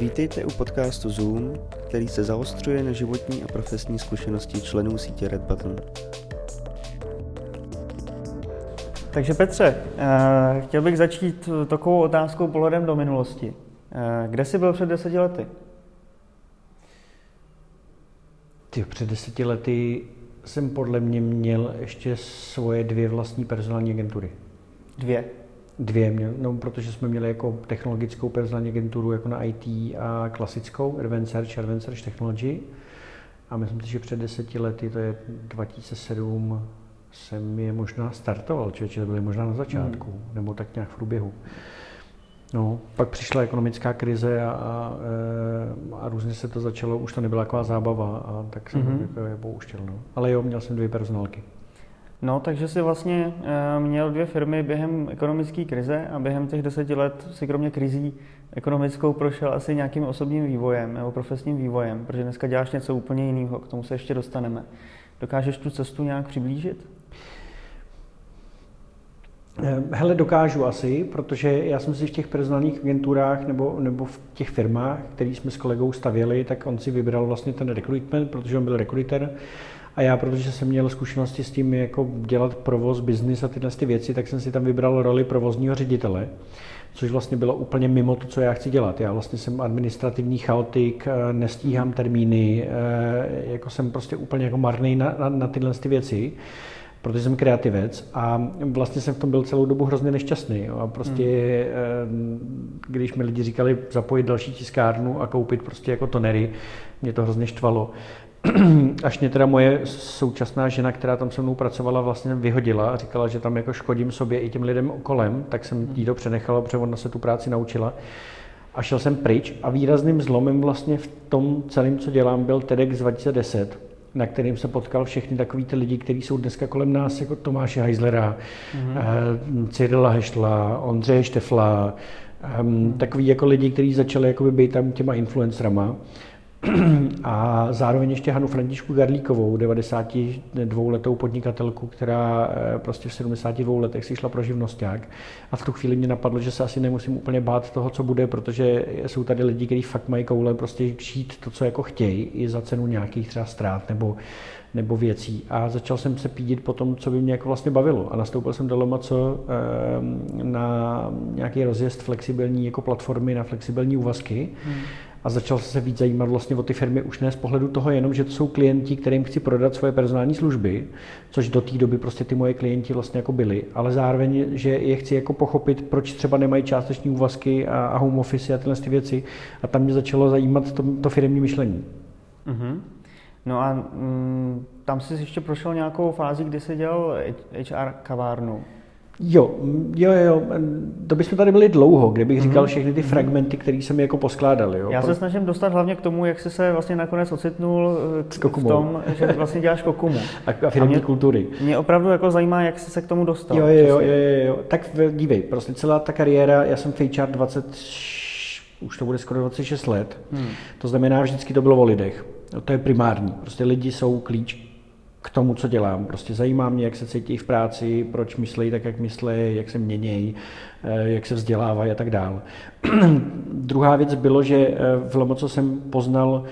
Vítejte u podcastu Zoom, který se zaostřuje na životní a profesní zkušenosti členů sítě Red Button. Takže Petře, chtěl bych začít takovou otázkou pohledem do minulosti. Kde jsi byl před 10 lety? Před 10 lety jsem podle mě měl ještě svoje 2 vlastní personální agentury. 2? 2 měl, no, protože jsme měli jako technologickou personální agenturu jako na IT a klasickou, Advanced Search Technology. A myslím si, že před 10 lety, to je 2007, jsem je možná startoval, čiže to byly možná na začátku, nebo tak nějak v průběhu. No, pak přišla ekonomická krize a různě se to začalo, už to nebyla taková zábava, a tak jsem to pouštěl. No. Ale jo, měl jsem 2 personálky. No, takže jsi vlastně měl 2 firmy během ekonomické krize a během těch 10 let si kromě krizí ekonomickou prošel asi nějakým osobním vývojem nebo profesním vývojem, protože dneska děláš něco úplně jiného, k tomu se ještě dostaneme. Dokážeš tu cestu nějak přiblížit? Hele, dokážu asi, protože já jsem si v těch personálních agenturách nebo v těch firmách, které jsme s kolegou stavěli, tak on si vybral vlastně ten recruitment, protože on byl rekruter. A já, protože jsem měl zkušenosti s tím, jako dělat provoz, biznis a tyhle ty věci, tak jsem si tam vybral roli provozního ředitele, což vlastně bylo úplně mimo to, co já chci dělat. Já vlastně jsem administrativní chaotik, nestíhám termíny, jako jsem prostě úplně jako marný na tyhle ty věci, protože jsem kreativec a vlastně jsem v tom byl celou dobu hrozně nešťastný. Jo. A prostě, když mi lidi říkali zapojit další tiskárnu a koupit prostě jako tonery, mě to hrozně štvalo. Až mě teda moje současná žena, která tam se mnou pracovala, vlastně vyhodila a říkala, že tam jako škodím sobě i těm lidem kolem, tak jsem jí to přenechala, protože ona se tu práci naučila. A šel jsem pryč a výrazným zlomem vlastně v tom celém, co dělám, byl TEDx 2010, na kterým se potkal všechny takový ty lidi, kteří jsou dneska kolem nás, jako Tomáše Heislera, Cyrila Hešla, Ondřeje Štefla, takový jako lidi, kteří začali jakoby být tam těma influencerama. A zároveň ještě Hanu Františku Garlíkovou, 92letou podnikatelku, která prostě v 72 letech si šla pro živnosťák. A v tu chvíli mě napadlo, že se asi nemusím úplně bát toho, co bude, protože jsou tady lidi, kteří fakt mají koule prostě žít to, co jako chtějí, i za cenu nějakých třeba ztrát nebo věcí. A začal jsem se pídit po tom, co by mě jako vlastně bavilo. A nastoupil jsem do Lomaco na nějaký rozjezd flexibilní jako platformy na flexibilní úvazky. A začal se víc zajímat vlastně o ty firmy už ne z pohledu toho jenom, že to jsou klienti, kterým chci prodat svoje personální služby, což do té doby prostě ty moje klienti vlastně jako byli, ale zároveň, že je chci jako pochopit, proč třeba nemají částeční úvazky a home office a tyhle ty věci. A tam mě začalo zajímat to firemní myšlení. No a tam jsi ještě prošel nějakou fázi, kdy jsi dělal HR kavárnu. Jo, to bychom tady byli dlouho, kdybych říkal všechny ty fragmenty, které jsem jako poskládal. Jo? Já se snažím dostat hlavně k tomu, jak jsi se vlastně nakonec ocitnul v tom, že vlastně děláš Kokumu. A firmní kultury. Mě opravdu jako zajímá, jak jsi se k tomu dostal. Jo. Tak dívej, prostě celá ta kariéra, já jsem Fejčár 26, už to bude skoro 26 let, to znamená, vždycky to bylo o lidech. To je primární, prostě lidi jsou klíč k tomu, co dělám. Prostě zajímá mě, jak se cítí v práci, proč myslejí tak, jak myslejí, jak se měnějí, jak se vzdělávají a tak dále. Druhá věc bylo, že v Lomoco jsem poznal,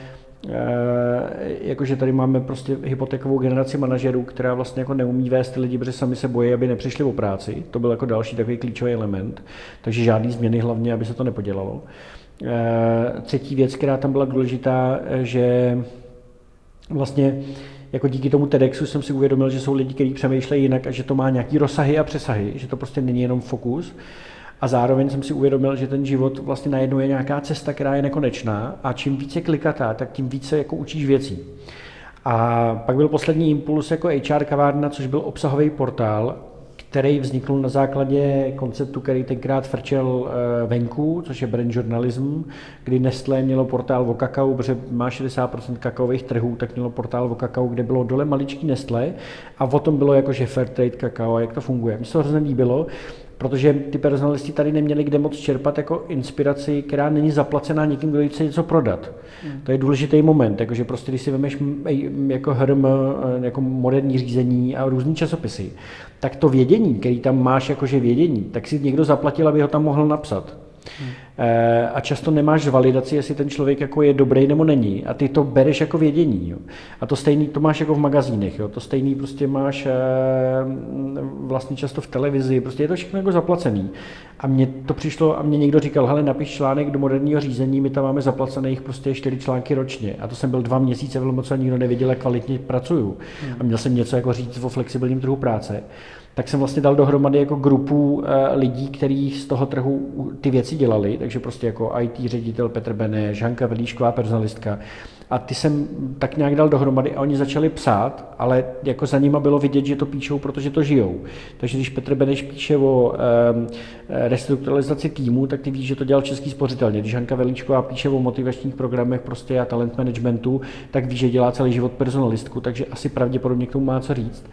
jakože tady máme prostě hypotékovou generaci manažerů, která vlastně jako neumí vést ty lidi, protože sami se bojí, aby nepřišli o práci. To byl jako další takový klíčový element. Takže žádný změny, hlavně, aby se to nepodělalo. Třetí věc, která tam byla důležitá, že vlastně jako díky tomu TEDxu jsem si uvědomil, že jsou lidi, kteří přemýšlejí jinak a že to má nějaký rozsahy a přesahy, že to prostě není jenom fokus. A zároveň jsem si uvědomil, že ten život vlastně najednou je nějaká cesta, která je nekonečná a čím více klikatá, tak tím více jako učíš věcí. A pak byl poslední impuls jako HR kavárna, což byl obsahový portál, který vznikl na základě konceptu, který tenkrát frčel venku, což je brand journalism, kdy Nestlé mělo portál o kakao, protože má 60% kakaových trhů, tak mělo portál o kakao, kde bylo dole maličký Nestlé a o tom bylo jako, že fair trade kakao a jak to funguje. Mně se to hrozně líbilo, protože ty personalisti tady neměli kde moc čerpat jako inspiraci, která není zaplacená někým, kdo chce něco prodat. To je důležitý moment, jakože prostě když si vemeš jako HRM, jako moderní řízení a různý časopisy, tak to vědění, který tam máš jakože vědění, tak si někdo zaplatil, aby ho tam mohl napsat. a často nemáš validaci, jestli ten člověk jako je dobrý nebo není, a ty to bereš jako vědění. Jo. A to stejný to máš jako v magazínech, jo. To stejný prostě máš vlastně často v televizi, prostě je to všechno jako zaplacený. A mně to přišlo a mě někdo říkal, hele, napiš článek do moderního řízení, my tam máme zaplacených prostě 4 články ročně. A to jsem byl 2 měsíce velmoc a nikdo nevěděl, jak kvalitně pracuju. A měl jsem něco jako říct o flexibilním trhu práce. Tak jsem vlastně dal dohromady jako grupu lidí, kteří z toho trhu ty věci dělali, takže prostě jako IT ředitel Petr Beneš, Hanka Velíšková, personalistka. A ty jsem tak nějak dal dohromady a oni začali psát, ale jako za nima bylo vidět, že to píšou, protože to žijou. Takže když Petr Beneš píše o restrukturalizaci týmu, tak ty víš, že to dělal Český spořitelně. Když Hanka Velíšková píše o motivačních programech prostě a talent managementu, tak víš, že dělá celý život personalistku, takže asi pravděpodobně k tomu má co říct.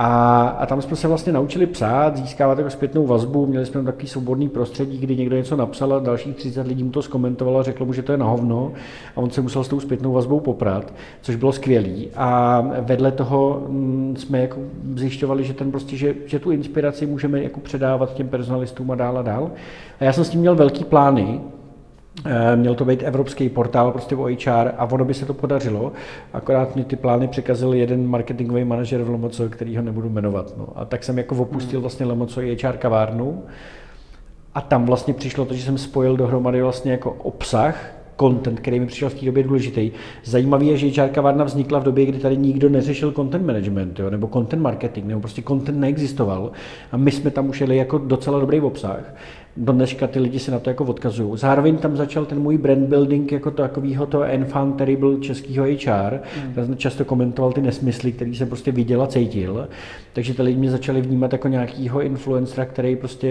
A tam jsme se vlastně naučili psát, získávat jako zpětnou vazbu, měli jsme tam takový svobodný prostředí, kdy někdo něco napsal a dalších 30 lidí mu to zkomentovalo a řeklo mu, že to je na hovno a on se musel s tou zpětnou vazbou poprat, což bylo skvělý. A vedle toho jsme jako zjišťovali, že ten prostě, že tu inspiraci můžeme jako předávat těm personalistům a dál a dál. A já jsem s tím měl velký plány. Měl to být evropský portál prostě o HR a ono by se to podařilo, akorát mi ty plány překazil jeden marketingový manažer v Lomoco, který ho nebudu jmenovat. No. A tak jsem jako opustil vlastně Lomoco i HR kavárnu a tam vlastně přišlo to, že jsem spojil dohromady vlastně jako obsah, content, který mi přišel v té době důležitý. Zajímavý je, že HR kavárna vznikla v době, kdy tady nikdo neřešil content management, jo, nebo content marketing, nebo prostě content neexistoval a my jsme tam už jeli jako docela dobrý obsah. Do dneška ty lidi si na to jako odkazují. Zároveň tam začal ten můj brand building jako takovýho to enfant terrible českýho HR. Já jsem často komentoval ty nesmysly, který jsem prostě viděl a cítil. Takže ty lidi mě začali vnímat jako nějakýho influencera, který prostě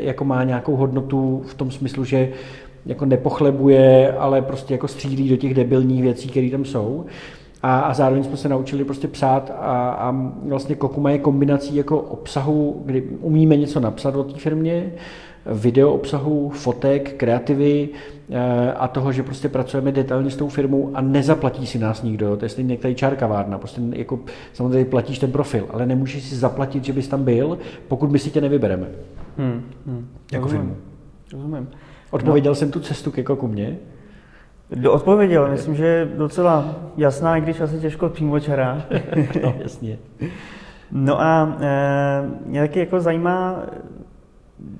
jako má nějakou hodnotu v tom smyslu, že jako nepochlebuje, ale prostě jako střílí do těch debilních věcí, které tam jsou. A zároveň jsme se naučili prostě psát a vlastně Kokuma je kombinací jako obsahu, kdy umíme něco napsat o té firmě, video obsahu, fotek, kreativy a toho, že prostě pracujeme detailně s tou firmou a nezaplatí si nás nikdo. To je stejně některý čár kavárna, prostě jako samozřejmě platíš ten profil, ale nemůžeš si zaplatit, že bys tam byl, pokud my si tě nevybereme. Jako firmu. Rozumím. Odpověděl jsem tu cestu ke Kokumě? Odpověděl, myslím, že je docela jasná, i když asi těžko přímočará. No, jasně. No a mě taky jako zajímá,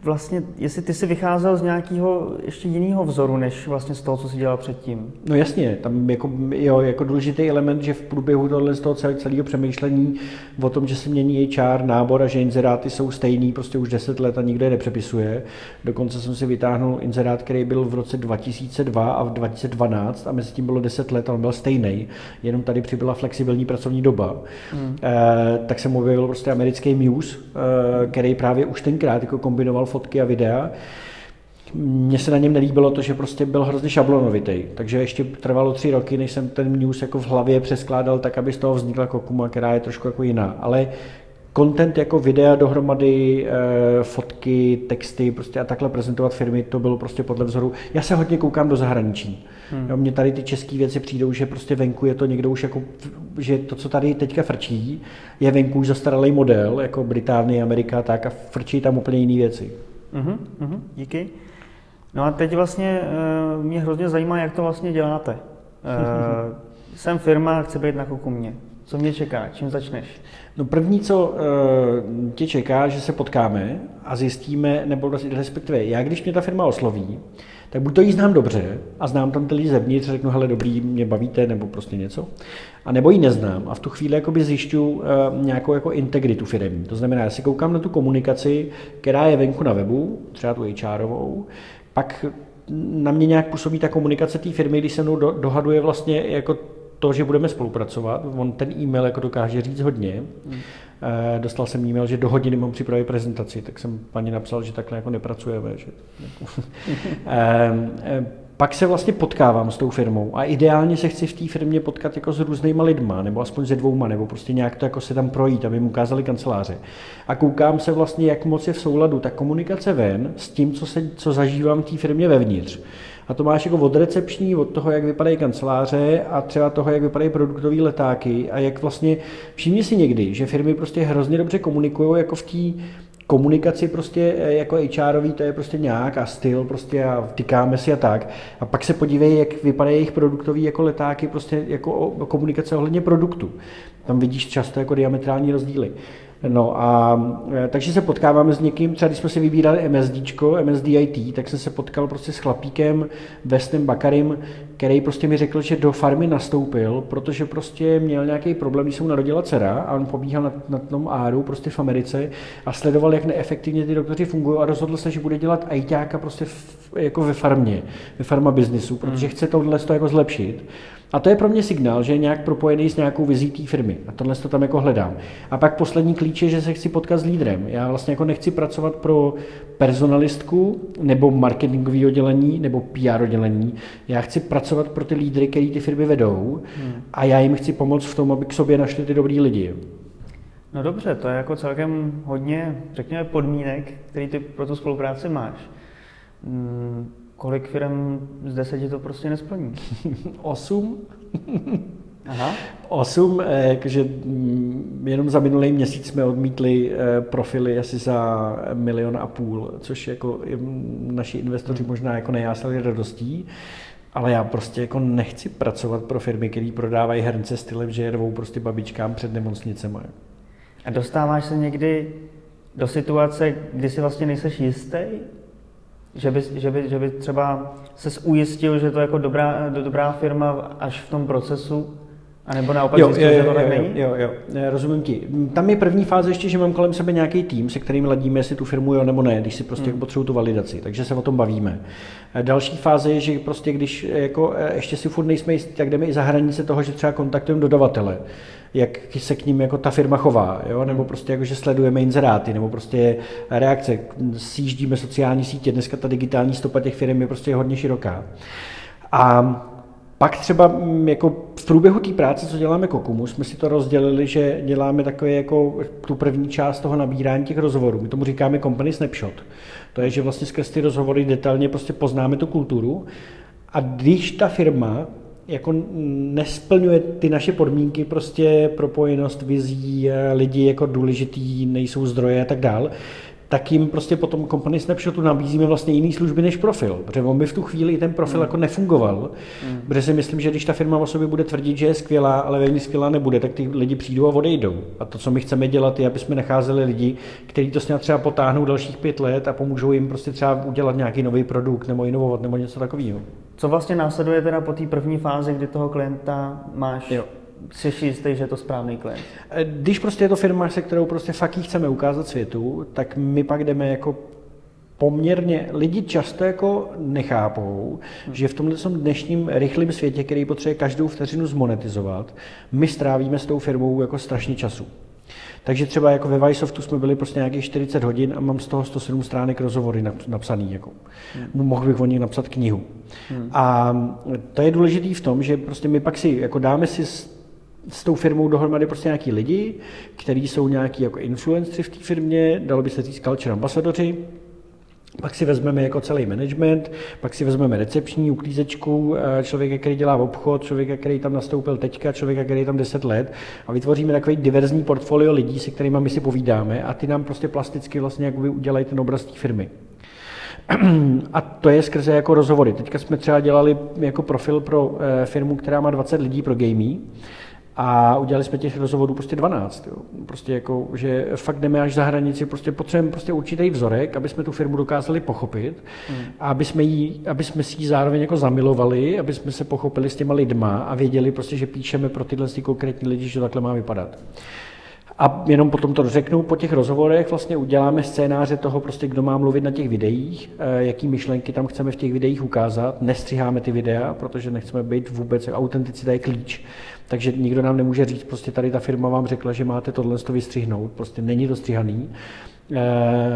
vlastně, jestli ty jsi vycházel z nějakého ještě jiného vzoru, než vlastně z toho, co jsi dělal předtím. No jasně, tam jako, jo, jako důležitý element, že v průběhu tohle z toho celého přemýšlení o tom, že se mění HR, nábor a že inzeráty jsou stejný prostě už 10 let a nikdo je nepřepisuje. Dokonce jsem si vytáhnul inzerát, který byl v roce 2002 a v 2012 a mezi tím bylo 10 let a on byl stejný, jenom tady přibyla flexibilní pracovní doba. Tak jsem objevil prostě americký Muse, který právě už tenkrát jako kombinoval fotky a videa. Mně se na něm nelíbilo to, že prostě byl hrozně šablonovitý, takže ještě trvalo 3 roky, než jsem ten news jako v hlavě přeskládal tak, aby z toho vznikla Kokuma, která je trošku jako jiná, ale content jako videa dohromady, fotky, texty prostě a takhle prezentovat firmy, to bylo prostě podle vzoru. Já se hodně koukám do zahraničí. Jo, mně tady ty české věci přijdou, že prostě venku je to někdo už jako, že to, co tady teďka frčí, je venku už zastaralý model, jako Británie, Amerika tak a frčí tam úplně jiné věci. Díky. No a teď vlastně mě hrozně zajímá, jak to vlastně děláte. Jsem firma, chci být na Kokumě. Co mě čeká? Čím začneš? No první, co tě čeká, že se potkáme a zjistíme, nebo respektive já, když mě ta firma osloví, tak buď to jí znám dobře a znám tam ty lidi zevnitř, řeknu, hele, dobrý, mě bavíte, nebo prostě něco, a nebo ji neznám a v tu chvíli jakoby zjišťu nějakou jako integritu firemní. To znamená, já si koukám na tu komunikaci, která je venku na webu, třeba tu HRovou, pak na mě nějak působí ta komunikace té firmy, když se mnou dohaduje vlastně jako to, že budeme spolupracovat, on ten e-mail jako dokáže říct hodně. Dostal jsem e-mail, že do hodiny mám připravit prezentaci, tak jsem paní napsal, že takhle jako nepracujeme. Že... Pak se vlastně potkávám s tou firmou a ideálně se chci v té firmě potkat jako s různýma lidma, nebo aspoň se 2, nebo prostě nějak to jako se tam projít, aby jim ukázali kanceláře. A koukám se vlastně, jak moc je v souladu ta komunikace ven s tím, co zažívám v té firmě vevnitř. A to máš jako od recepční, od toho, jak vypadají kanceláře a třeba toho, jak vypadají produktový letáky a jak vlastně, všimni si někdy, že firmy prostě hrozně dobře komunikují jako v té komunikaci prostě jako HRový, to je prostě nějak a styl prostě a tykáme si a tak. A pak se podívej, jak vypadají jejich produktový jako letáky, prostě jako komunikace ohledně produktu. Tam vidíš často jako diametrální rozdíly. No a takže se potkáváme s někým, třeba když jsme si vybírali MSDIT, tak jsem se potkal prostě s chlapíkem Westem Bakarim, který prostě mi řekl, že do farmy nastoupil, protože prostě měl nějaký problém, když se mu narodila dcera a on pobíhal na tom áru prostě v Americe a sledoval, jak neefektivně ty doktoři fungují a rozhodl se, že bude dělat ajťáka prostě jako ve farmě, ve farma biznisu, protože chce tohle to jako zlepšit. A to je pro mě signál, že je nějak propojený s nějakou vizí té firmy. A tohle to tam jako hledám. A pak poslední klíč je, že se chci potkat s lídrem. Já vlastně jako nechci pracovat pro personalistku nebo marketingové oddělení nebo PR oddělení. Já chci pracovat pro ty lídry, který ty firmy vedou a já jim chci pomoct v tom, aby k sobě našli ty dobrý lidi. No dobře, to je jako celkem hodně, řekněme, podmínek, který ty pro tu spolupráci máš. Kolik firm z 10 to prostě nesplní? 8. Aha. 8, takže jenom za minulý měsíc jsme odmítli profily asi za 1,5 milionu, což jako naši investoři možná jako nejásali radostí. Ale já prostě jako nechci pracovat pro firmy, které prodávají hrnce stylem, že je rvou prostě babičkám před nemocnicemi. A dostáváš se někdy do situace, kdy si vlastně nejseš jistý? Že by třeba se ujistil, že to je jako dobrá firma až v tom procesu, anebo naopak zjistil, že to tak není? Jo, rozumím ti. Tam je první fáze ještě, že mám kolem sebe nějaký tým, se kterým ladíme, jestli tu firmu jo nebo ne, když si prostě potřebuju tu validaci, takže se o tom bavíme. Další fáze je, že prostě když jako ještě si furt nejsme jistí, tak jdeme i za hranice toho, že třeba kontaktujeme dodavatele, jak se k ním jako ta firma chová, jo? Nebo prostě jako, že sledujeme inzeráty, nebo prostě reakce, sjíždíme sociální sítě, dneska ta digitální stopa těch firm je prostě hodně široká. A pak třeba jako v průběhu té práce, co děláme Kokumu, jsme si to rozdělili, že děláme takové jako tu první část toho nabírání těch rozhovorů. My tomu říkáme company snapshot. To je, že vlastně skrz ty rozhovory detailně prostě poznáme tu kulturu a když ta firma jako nesplňuje ty naše podmínky, prostě propojenost vizí, lidi jako důležitý, nejsou zdroje a tak dál, tak jim prostě po tom company snapshotu nabízíme vlastně jiné služby než profil, protože on by v tu chvíli i ten profil jako nefungoval, protože si myslím, že když ta firma o sobě bude tvrdit, že je skvělá, ale velmi skvělá nebude, tak ty lidi přijdou a odejdou. A to, co my chceme dělat, je, aby jsme nacházeli lidi, kteří to s ním třeba potáhnou dalších 5 let a pomůžou jim prostě třeba udělat nějaký nový produkt nebo inovovat nebo něco takového. Co vlastně následuje teda po té první fázi, kdy toho klienta máš? Jo. Jsi jistý, že je to správný klient? Když prostě je to firma, se kterou prostě fakt chceme ukázat světu, tak my pak jdeme jako poměrně, lidi často jako nechápou, že v tomhle dnešním rychlém světě, který potřebuje každou vteřinu zmonetizovat, my strávíme s tou firmou jako strašně času. Takže třeba jako ve Vysoftu jsme byli prostě nějakých 40 hodin a mám z toho 107 stránek rozhovory napsaný. Jako. Mohl bych o nich napsat knihu. A to je důležitý v tom, že prostě my pak si jako dáme si s tou firmou dohromady prostě nějaký lidi, kteří jsou nějaký jako influenceři v té firmě, dalo by se říct culture ambasadoři, pak si vezmeme jako celý management, pak si vezmeme recepční, uklízečku, člověka, který dělá obchod, člověka, který tam nastoupil teďka, člověka, který je tam 10 let a vytvoříme takový diverzní portfolio lidí, se kterými my si povídáme a ty nám prostě plasticky vlastně jakoby udělají ten obraz té firmy. A to je skrze jako rozhovory. Teďka jsme třeba dělali jako profil pro firmu, která má 20 lidí pro gaming. A udělali jsme těch rozhovorů prostě 12, jo. Prostě jako, že fakt jdeme až za hranici, prostě potřebujeme prostě určitý vzorek, aby jsme tu firmu dokázali pochopit, a aby jsme si ji zároveň jako zamilovali, aby jsme se pochopili s těma lidma a věděli prostě, že píšeme pro tyhle konkrétní lidi, že takhle má vypadat. A jenom potom to řeknu, po těch rozhovorech vlastně uděláme scénáře toho, prostě, kdo má mluvit na těch videích, jaký myšlenky tam chceme v těch videích ukázat, nestřiháme ty videa, protože nechceme být vůbec, autenticita je klíč. Takže nikdo nám nemůže říct, prostě tady ta firma vám řekla, že máte tohle vystřihnout, prostě není to střihaný.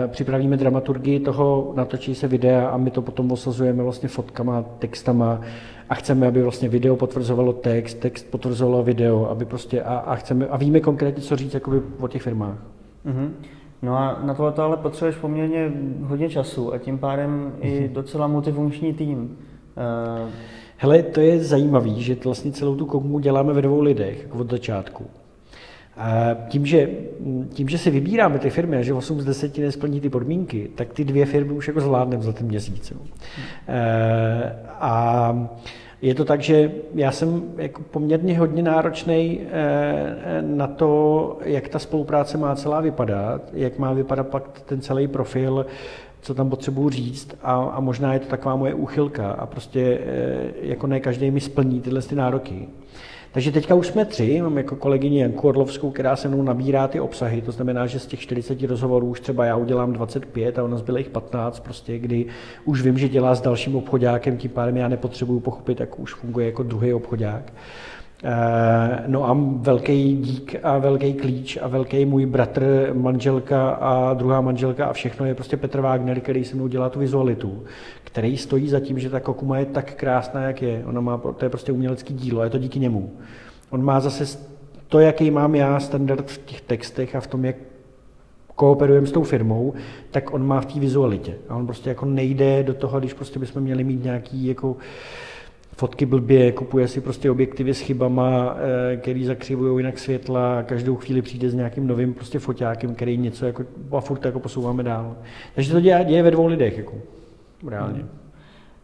Připravíme dramaturgii toho, natočí se videa a my to potom osazujeme vlastně fotkama, textama a chceme, aby vlastně video potvrzovalo text, text potvrzovalo video, aby prostě a víme konkrétně, co říct jakoby o těch firmách. No a na tohle ale potřebuješ poměrně hodně času a tím pádem i docela multifunkční tým. Hele, to je zajímavý, že vlastně celou tu komu děláme ve 2 lidech, jako od začátku. Tím, že si vybíráme ty firmy a že 8 z 10 nesplní ty podmínky, tak ty 2 firmy už jako zvládneme za ten měsíc. A je to tak, že já jsem jako poměrně hodně náročný na to, jak ta spolupráce má celá vypadat, jak má vypadat pak ten celý profil, co tam potřebuji říct, a možná je to taková moje úchylka a prostě jako ne každý mi splní tyhle ty nároky. Takže teďka už jsme 3, mám jako kolegyni Janku Orlovskou, která se mnou nabírá ty obsahy, to znamená, že z těch 40 rozhovorů už třeba já udělám 25 a ona zbyla jich 15, prostě, kdy už vím, že dělá s dalším obchodákem, tím pádem já nepotřebuju pochopit, jak už funguje jako druhý obchodák. No a velký dík a velký klíč a velký můj bratr, manželka a druhá manželka a všechno je prostě Petr Wagner, který se mnou dělá tu vizualitu, který stojí za tím, že ta Kokuma je tak krásná, jak je. Ona má, to je prostě umělecký dílo a je to díky němu. On má zase to, jaký mám já standard v těch textech a v tom, jak kooperujeme s tou firmou, tak on má v té vizualitě. A on prostě jako nejde do toho, když prostě bychom měli mít nějaký jako fotky blbě, kupuje si prostě objektivy s chybama, který zakřivují jinak světla, každou chvíli přijde s nějakým novým prostě foťákem, který něco jako, a furt jako posouváme dál. Takže to děje ve 2 lidech, jako, reálně.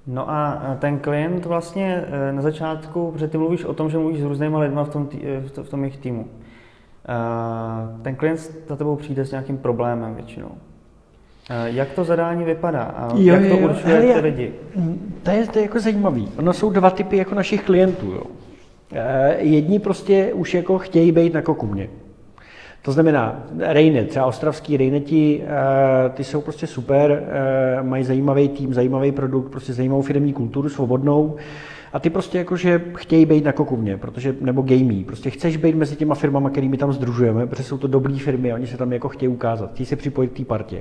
No a ten klient vlastně na začátku, protože ty mluvíš o tom, že mluvíš s různýma lidma v tom jejich týmu. Ten klient za tebou přijde s nějakým problémem většinou. Jak to zadání vypadá a jak to určuje ty lidi? To je jako zajímavý. Ono jsou 2 typy jako našich klientů. Jo. Jedni prostě už jako chtějí být na Kokumě. To znamená Rejnet, třeba ostravský Rejneti, ty jsou prostě super, mají zajímavý tým, zajímavý produkt, prostě zajímavou firemní kulturu, svobodnou. A ty prostě jakože chtějí být na Kokumě, protože, nebo gamey, prostě chceš být mezi těma firmama, kterými tam sdružujeme, protože jsou to dobrý firmy a oni se tam jako chtějí ukázat, chtějí se připojit k té partě.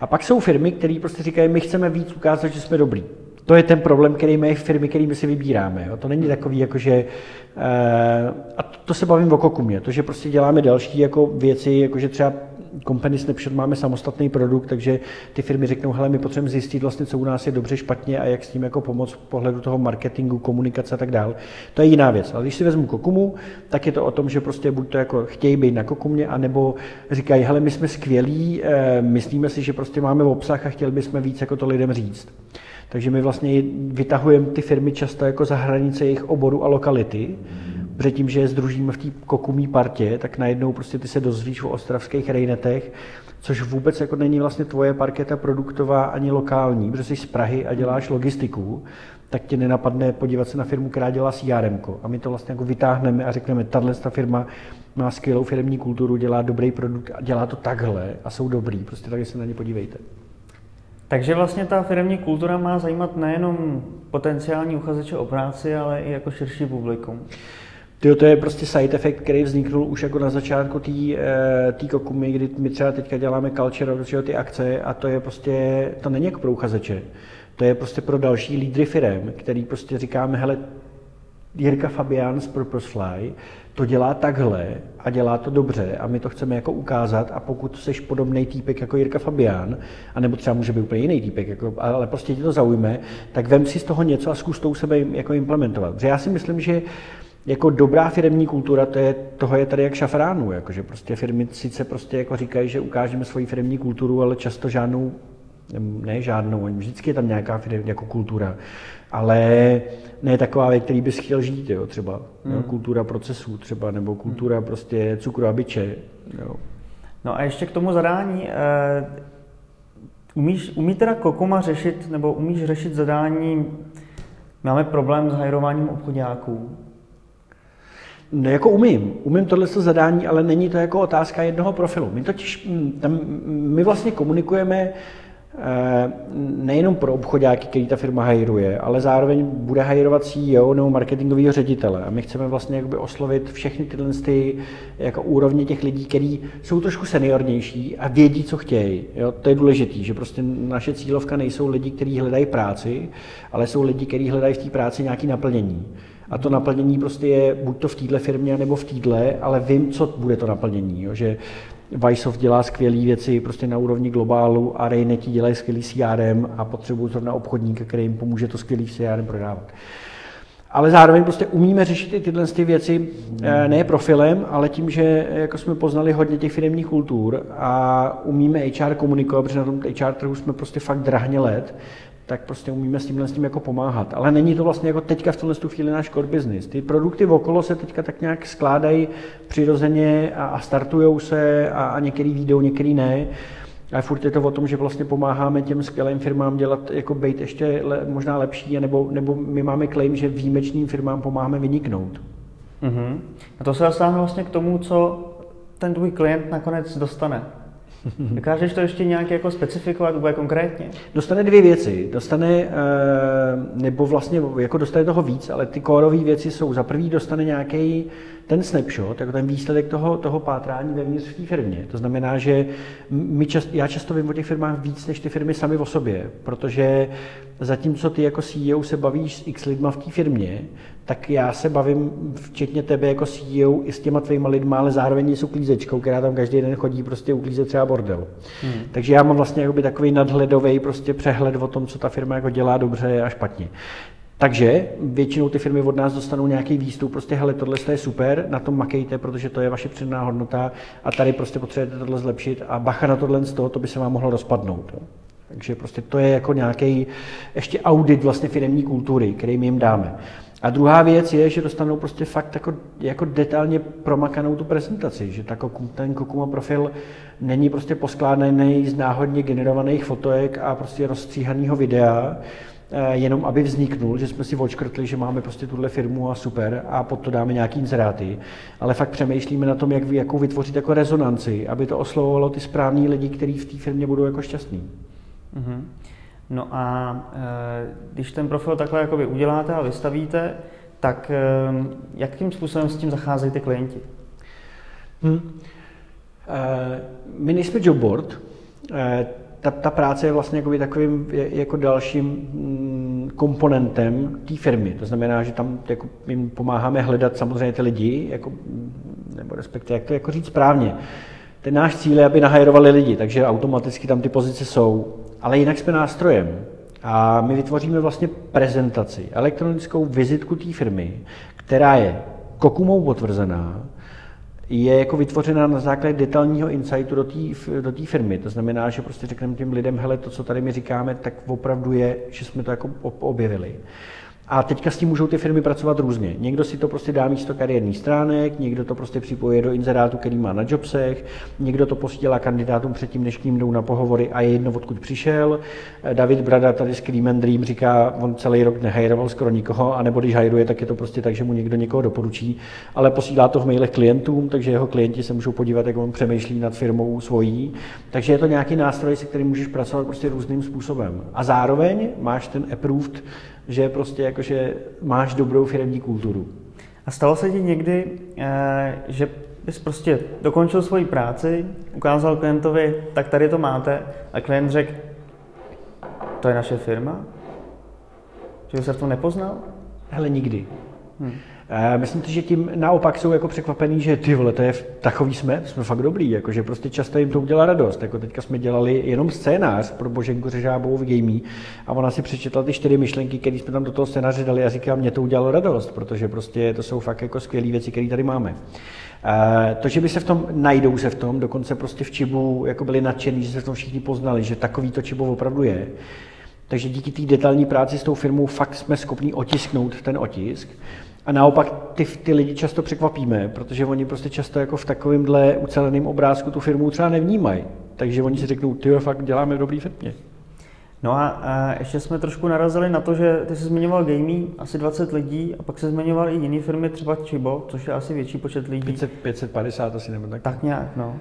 A pak jsou firmy, které prostě říkají, my chceme víc ukázat, že jsme dobrý. To je ten problém, který mají firmy, kterými si vybíráme. Jo. To není takový, jakože, a to se bavím o Kokumě, to, že prostě děláme další jako věci, jakože třeba Company Snapshot máme samostatný produkt, takže ty firmy řeknou, hele, my potřebujeme zjistit vlastně, co u nás je dobře, špatně a jak s tím jako pomoct v pohledu toho marketingu, komunikace a tak dále. To je jiná věc, ale když si vezmu Kokumu, tak je to o tom, že prostě buď to jako chtějí být na Kokumě, anebo říkají, hele, my jsme skvělí, myslíme si, že prostě máme obsah a chtěli bychom víc jako to lidem říct. Takže my vlastně vytahujeme ty firmy často jako za hranice jejich oboru a lokality, protože tím, že je sdružíme v té Kokumí partě, tak najednou prostě ty se dozvíš o ostravských Rejnetech, což vůbec jako není vlastně tvoje parketa produktová ani lokální, protože jsi z Prahy a děláš logistiku, tak tě nenapadne podívat se na firmu, která dělá CRMko. A my to vlastně jako vytáhneme a řekneme, tahle firma má skvělou firemní kulturu, dělá dobrý produkt a dělá to takhle a jsou dobrý, prostě taky se na ně podívejte. Takže vlastně ta firemní kultura má zajímat nejenom potenciální uchazeče o práci, ale i jako širší publikum. To je prostě side effect, který vzniknul už jako na začátku té Kokumy, kdy my třeba teďka děláme culture, ty akce a to je prostě, to není jako pro uchazeče, to je prostě pro další lídry firem, který prostě říkáme, hele, Jirka Fabián z Purposefly to dělá takhle a dělá to dobře a my to chceme jako ukázat a pokud seš podobný týpek jako Jirka Fabián, anebo třeba může být úplně jiný týpek, jako, ale prostě tě to zaujme, tak vem si z toho něco a zkus to u sebe jako implementovat. Protože já si myslím, že jako dobrá firemní kultura, toho je tady jak šafránu, jakože prostě firmy sice prostě jako říkají, že ukážeme svoji firemní kulturu, ale často žádnou, ne žádnou, vždycky je tam nějaká firemní jako kultura, ale ne taková, ve který bys chtěl žít, jo, třeba jo, kultura procesů třeba, nebo kultura prostě cukru a biče. Jo. No a ještě k tomu zadání, umí teda Kokuma řešit, nebo umíš řešit zadání, máme problém s hajrováním obchodáků? No jako umím tohle zadání, ale není to jako otázka jednoho profilu. My totiž, my vlastně komunikujeme nejenom pro obchodáky, který ta firma hajruje, ale zároveň bude hajrovat CEO nebo marketingového ředitele. A my chceme vlastně jakoby oslovit všechny tyhle ty jako úrovně těch lidí, kteří jsou trošku seniornější a vědí, co chtějí. Jo, to je důležité, že prostě naše cílovka nejsou lidi, kteří hledají práci, ale jsou lidi, kteří hledají v té práci nějaké naplnění. A to naplnění prostě je buď to v této firmě, nebo v této, ale vím, co bude to naplnění. Jo? Že Vysoft dělá skvělé věci prostě na úrovni globálu a Rejneti dělají skvělý CRM a potřebují zrovna obchodníka, který jim pomůže to skvělý CRM prodávat. Ale zároveň prostě umíme řešit i tyhle věci ne profilem, ale tím, že jako jsme poznali hodně těch firemních kultur a umíme HR komunikovat, protože na tom HR trhu jsme prostě fakt drahně let, tak prostě umíme s tím jako pomáhat. Ale není to vlastně jako teďka v tuhle chvíli náš core business. Ty produkty okolo se teďka tak nějak skládají přirozeně a startujou se a některý výjdou, některý ne. Ale furt je to o tom, že vlastně pomáháme těm skvělým firmám dělat, jako být ještě možná lepší, nebo my máme claim, že výjimečným firmám pomáháme vyniknout. Mm-hmm. A to se dostáváme vlastně k tomu, co ten tvůj klient nakonec dostane. Dokážeš to ještě nějak jako specifikovat úplně konkrétně? Dostane dvě věci. Dostane, nebo vlastně jako dostane toho víc, ale ty kórové věci jsou. Za prvý dostane nějaký ten snapshot, jako ten výsledek toho pátrání vevnitř v té firmě. To znamená, že já často vím o těch firmách víc, než ty firmy sami o sobě, protože zatímco ty jako CEO se bavíš s x lidma v té firmě, tak já se bavím včetně tebe jako CEO i s těma tvýma lidma, ale zároveň jsou klízečkou, která tam každý den chodí prostě uklízet třeba bordel. Takže já mám vlastně jakoby takový nadhledový prostě přehled o tom, co ta firma jako dělá dobře a špatně. Takže většinou ty firmy od nás dostanou nějaký výstup, prostě hele, tohle je super, na tom makejte, protože to je vaše přidaná hodnota a tady prostě potřebujete tohle zlepšit a bacha na tohle z toho, to by se vám mohlo rozpadnout. Takže prostě to je jako nějaký ještě audit vlastně firemní kultury, který my jim dáme. A druhá věc je, že dostanou prostě fakt jako detailně promakanou tu prezentaci, že ten Kokuma profil není prostě poskládaný z náhodně generovaných fotek a prostě rozstříhaného videa, jenom aby vzniknul, že jsme si odškrtli, že máme prostě tuhle firmu a super a pod to dáme nějaký inzeráty, ale fakt přemýšlíme na tom, jakou vytvořit jako rezonanci, aby to oslovovalo ty správný lidi, kteří v té firmě budou jako šťastní. Mm-hmm. No a když ten profil takhle jakoby uděláte a vystavíte, tak jakým způsobem s tím zacházejí ty klienti? My nejsme jobboard. Ta práce je vlastně takovým jako dalším komponentem té firmy. To znamená, že tam jako jim pomáháme hledat samozřejmě ty lidi, jako, nebo respektive, jak to jako říct správně. Ten náš cíl je, aby nahajerovali lidi, takže automaticky tam ty pozice jsou. Ale jinak jsme nástrojem a my vytvoříme vlastně prezentaci, elektronickou vizitku té firmy, která je Kokumou potvrzená, je jako vytvořena na základě detailního insightu do té firmy. To znamená, že prostě řekneme těm lidem, hele, to, co tady my říkáme, tak opravdu je, že jsme to jako objevili. A teďka s tím můžou ty firmy pracovat různě. Někdo si to prostě dá místo kariérních stránek, někdo to prostě připojí do inzerátu, který má na jobsech, někdo to posílá kandidátům předtím, než k ním jdou na pohovory a je jedno, odkud přišel. David Brada tady s Cream and Dream říká, on celý rok nehajroval skoro nikoho, anebo když hajruje, tak je to prostě tak, že mu někdo někoho doporučí, ale posílá to v mailech klientům, takže jeho klienti se můžou podívat, jak on přemýšlí nad firmou svojí. Takže je to nějaký nástroj, se kterým můžeš pracovat prostě různým způsobem. A zároveň máš ten approved, že prostě jakože máš dobrou firemní kulturu. A stalo se ti někdy, že bys prostě dokončil svoji práci, ukázal klientovi, tak tady to máte, a klient řekl, to je naše firma? Že se v tom nepoznal? Hele, nikdy. Myslím si, že tím naopak jsou jako překvapený, že ty vole, to je takový jsme fakt dobrý, jakože prostě často jim to udělá radost. Jako teďka jsme dělali jenom scénář pro Boženku Řežábovou v Gamey a ona si přečetla ty 4 myšlenky, které jsme tam do toho scénáře dali a říkala, mě to udělalo radost, protože prostě to jsou fakt jako skvělé věci, které tady máme. To, že by se v tom, najdou se v tom, dokonce prostě v Čibu jako byli nadšený, že se v tom všichni poznali, že takový to Čibo opravdu je. Takže díky té detailní práci s tou firmou fakt jsme schopni otisknout ten otisk. A naopak ty lidi často překvapíme, protože oni prostě často jako v takovémhle uceleném obrázku tu firmu třeba nevnímají. Takže oni si řeknou, ty fakt děláme v dobrý firmě. No a ještě jsme trošku narazili na to, že ty jsi zmiňoval Gamey, asi 20 lidí, a pak jsi zmiňoval i jiné firmy, třeba Chibo, což je asi větší počet lidí. 550 asi nebo tak. Tak nějak, no.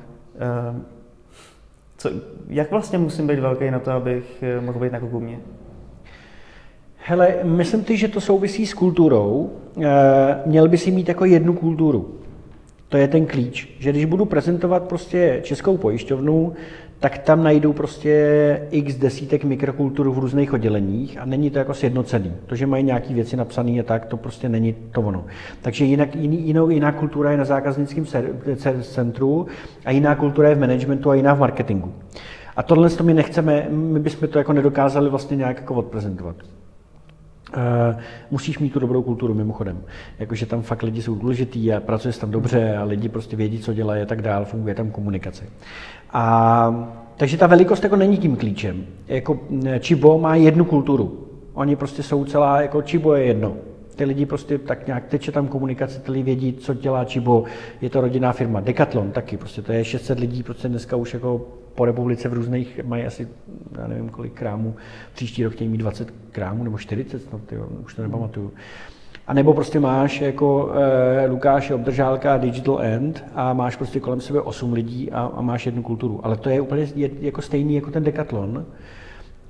Jak vlastně musím být velký na to, abych mohl být na Kokumě? Hele, myslím si, že to souvisí s kulturou. Měl by si mít jako jednu kulturu. To je ten klíč, že když budu prezentovat prostě Českou pojišťovnu, tak tam najdou prostě x desítek mikrokultur v různých odděleních a není to jako sjednocený. To, že mají nějaké věci napsané a tak, to prostě není to ono. Takže jiná kultura je na zákaznickém centru a jiná kultura je v managementu a jiná v marketingu. A tohle my nechceme, my bychom to jako nedokázali vlastně nějak jako odprezentovat. Musíš mít tu dobrou kulturu mimochodem, jakože tam fakt lidi jsou důležitý a pracuje tam dobře a lidi prostě vědí, co dělají a tak dál, funguje tam komunikace. Takže ta velikost jako není tím klíčem, jako Chibo má jednu kulturu, oni prostě jsou celá, jako Chibo je jedno. Ty lidi prostě tak nějak teče tam komunikace, ty lidi vědí, co dělá Chibo, je to rodinná firma. Decathlon taky, prostě to je 600 lidí, prostě dneska už jako po republice v různých, mají asi, já nevím kolik krámů, příští rok chtějí mít 20 krámů nebo 40, snad, tyjo, už to nepamatuju. A nebo prostě máš jako Lukáše Obdržálka Digital End a máš prostě kolem sebe 8 lidí a máš jednu kulturu. Ale to je úplně jako stejný jako ten Decathlon,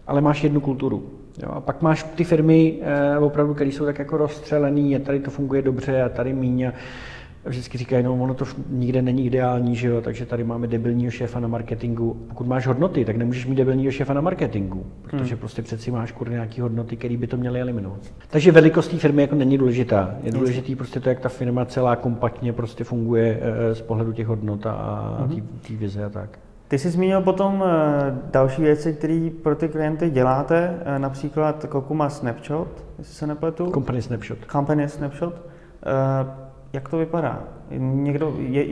ale máš jednu kulturu. Jo, a pak máš ty firmy opravdu, které jsou tak jako rozstřelený a tady to funguje dobře a tady míň a vždycky říkají, no ono to nikde není ideální, že jo, takže tady máme debilního šéfa na marketingu. Pokud máš hodnoty, tak nemůžeš mít debilního šéfa na marketingu, protože prostě přeci máš kurně nějaký hodnoty, které by to měly eliminovat. Takže velikost té firmy jako není důležitá. Je důležitý prostě to, jak ta firma celá kompaktně prostě funguje z pohledu těch hodnot a té vize a tak. Ty jsi zmínil potom další věci, které pro ty klienty děláte, například Kokuma Snapshot, jestli se nepletu. Company Snapshot. Jak to vypadá?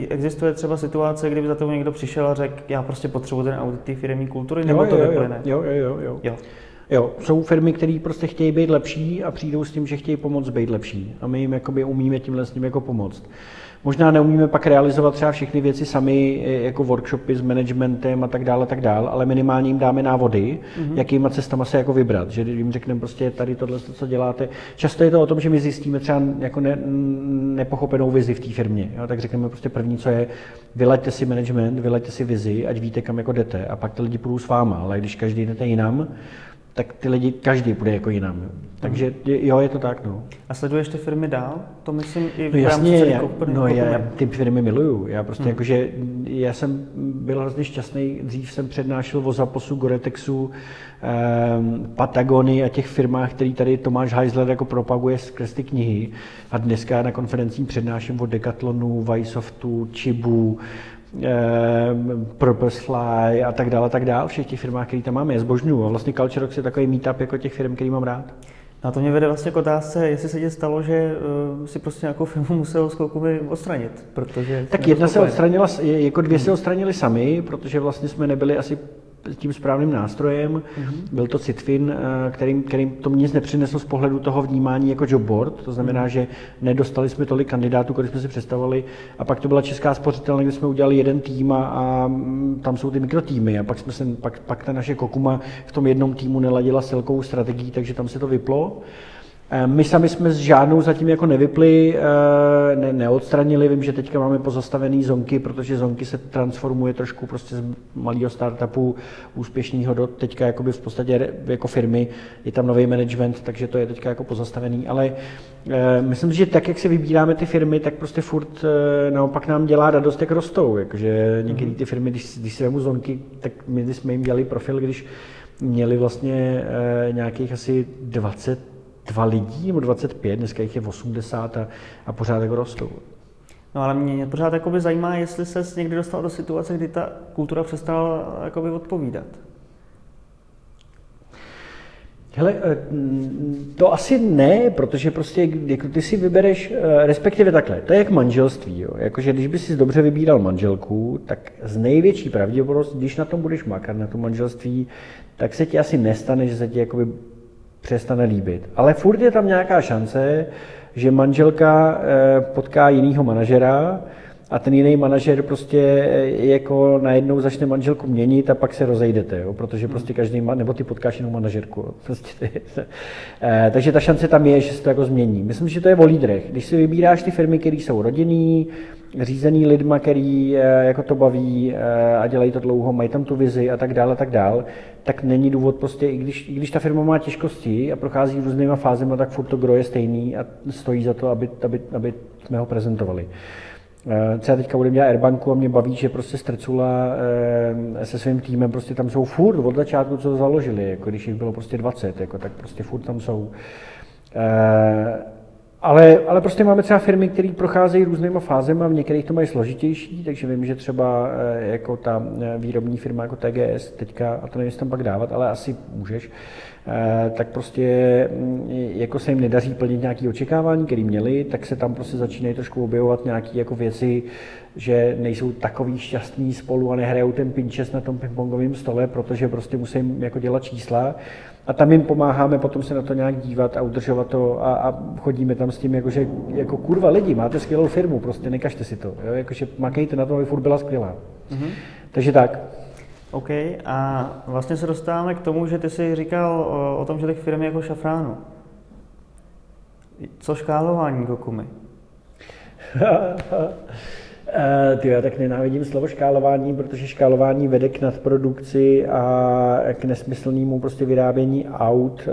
Existuje třeba situace, kdyby za tebou někdo přišel a řekl, já prostě potřebuji ten audit té firemní kultury, nebo to vyplyne? Jo, jsou firmy, které prostě chtějí být lepší a přijdou s tím, že chtějí pomoct být lepší. A my jim jakoby umíme tímhle s tím jako pomoct. Možná neumíme pak realizovat třeba všechny věci sami, jako workshopy s managementem a tak dále, ale minimálně jim dáme návody, jakýma cestama se jako vybrat. Že jim řekneme prostě tady tohle, co děláte. Často je to o tom, že my zjistíme třeba jako nepochopenou vizi v té firmě. Jo? Tak řekneme prostě první, co je, vylaďte si management, vylaďte si vizi, ať víte, kam jako jdete. A pak ty lidi půjdou s váma, ale když každý jdete jinam, tak ty lidi, každý půjde jako jinam. Takže jo, je to tak, no. A sleduješ ty firmy dál? To myslím i v rámci Kokumy. No já ty firmy miluju. Já prostě jakože, já jsem byl hrozně šťastný, dřív jsem přednášel o Zaposu, Goretexu, Patagonii a těch firmách, který tady Tomáš Heisler jako propaguje skrz ty knihy. A dneska na konferenci přednáším o Decathlonu, Vysoftu, Chibu, Purposefly a tak dále, všech těch firmách, které tam máme, je zbožňuju. A vlastně Culture Rocks je takový meetup jako těch firm, který mám rád. A to mě vede vlastně k otázce, jestli se ti stalo, že si prostě nějakou firmu musel s Kokumy odstranit, protože... Tak jedna se odstranila, jako dvě se odstranili sami, protože vlastně jsme nebyli asi tím správným nástrojem. Byl to Citfin, kterým to nic nepřineslo z pohledu toho vnímání jako jobboard, to znamená, že nedostali jsme tolik kandidátů, kolik jsme si představovali, a pak to byla Česká spořitelna, kde jsme udělali jeden tým a tam jsou ty mikrotýmy a pak ta naše Kokuma v tom jednom týmu neladila s celkovou strategií, takže tam se to vyplo. My sami jsme s žádnou zatím jako nevypli, neodstranili, vím, že teďka máme pozastavený Zonky, protože Zonky se transformuje trošku prostě z malého startupu úspěšného do teďka jakoby v podstatě jako firmy, je tam nový management, takže to je teďka jako pozastavený, ale myslím si, že tak, jak se vybíráme ty firmy, tak prostě furt naopak nám dělá radost, jak rostou, jakože někdy ty firmy, když si vemu Zonky, tak my jsme jim dělali profil, když měli vlastně nějakých asi 22 lidí nebo 25, dneska jich je 80 a pořád jako rostou. No ale mě pořád jakoby zajímá, jestli ses někdy dostal do situace, kdy ta kultura přestala jakoby odpovídat. Hele, to asi ne, protože prostě jako ty si vybereš, respektive takhle, to je jak manželství, jo. Jakože když by si dobře vybíral manželku, tak z největší pravděpodobnost, když na tom budeš makat, na tom manželství, tak se ti asi nestane, že se ti jakoby přestane líbit. Ale furt je tam nějaká šance, že manželka potká jinýho manažera a ten jiný manažer prostě jako najednou začne manželku měnit a pak se rozejdete, jo? Protože prostě každý má, nebo ty potkáš jinou manažerku. Prostě takže ta šance tam je, že se to jako změní. Myslím, že to je o lídrech. Když si vybíráš ty firmy, které jsou rodinný, řízený lidma, který jako to baví a dělají to dlouho, mají tam tu vizi a tak dále, tak není důvod prostě, i když ta firma má těžkosti a prochází různýma fázema, tak furt to gro je stejný a stojí za to, aby jsme ho prezentovali. Třeba teďka budeme dělat Airbanku a mě baví, že prostě Strcula se svým týmem, prostě tam jsou furt od začátku, co založili, jako když jich bylo prostě 20, jako, tak prostě furt tam jsou. Ale prostě máme třeba firmy, které procházejí různýma fázema, v některých to mají složitější, takže vím, že třeba jako ta výrobní firma jako TGS teďka, a to nevím, jestli tam pak dávat, ale asi můžeš, tak prostě jako se jim nedaří plnit nějaké očekávání, které měli, tak se tam prostě začínají trošku objevovat nějaké jako věci, že nejsou takový šťastní spolu a nehrajou ten pinches na tom pingpongovém stole, protože prostě musí jako dělat čísla. A tam jim pomáháme potom se na to nějak dívat a udržovat to a chodíme tam s tím, jakože, jako kurva lidi, máte skvělou firmu, prostě nekažte si to, jo? Jakože makejte na to, aby furt byla skvělá. Mm-hmm. Takže tak. OK, a vlastně se dostáváme k tomu, že ty jsi říkal o tom, že těch firm je jako šafránu. Co škálování Gokumy? Já tak nenávidím slovo škálování, protože škálování vede k nadprodukci a k nesmyslnému prostě vyrábění aut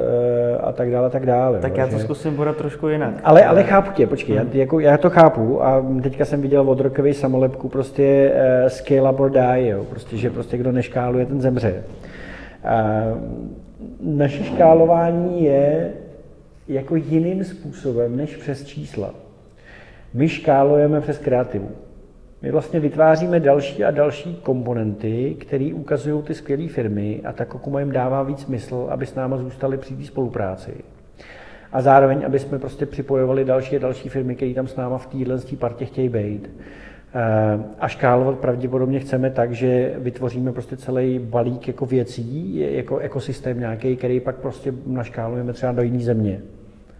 a tak dále, tak dále. Tak jo, já to zkusím bodat trošku jinak. Ale chápu tě, počkej, já to chápu a teďka jsem viděl odrokovej samolepku prostě scale up or die, jo, prostě, že prostě kdo neškáluje, ten zemře. Naše škálování je jako jiným způsobem než přes čísla. My škálujeme přes kreativu. My vlastně vytváříme další a další komponenty, které ukazují ty skvělé firmy a ta Kokuma jim dává víc smysl, aby s náma zůstali při té spolupráci. A zároveň, aby jsme prostě připojovali další a další firmy, které tam s náma v téhle partě chtějí být. A škálovat pravděpodobně chceme tak, že vytvoříme prostě celý balík jako věcí, jako ekosystém nějaký, který pak prostě naškálujeme třeba do jiné země.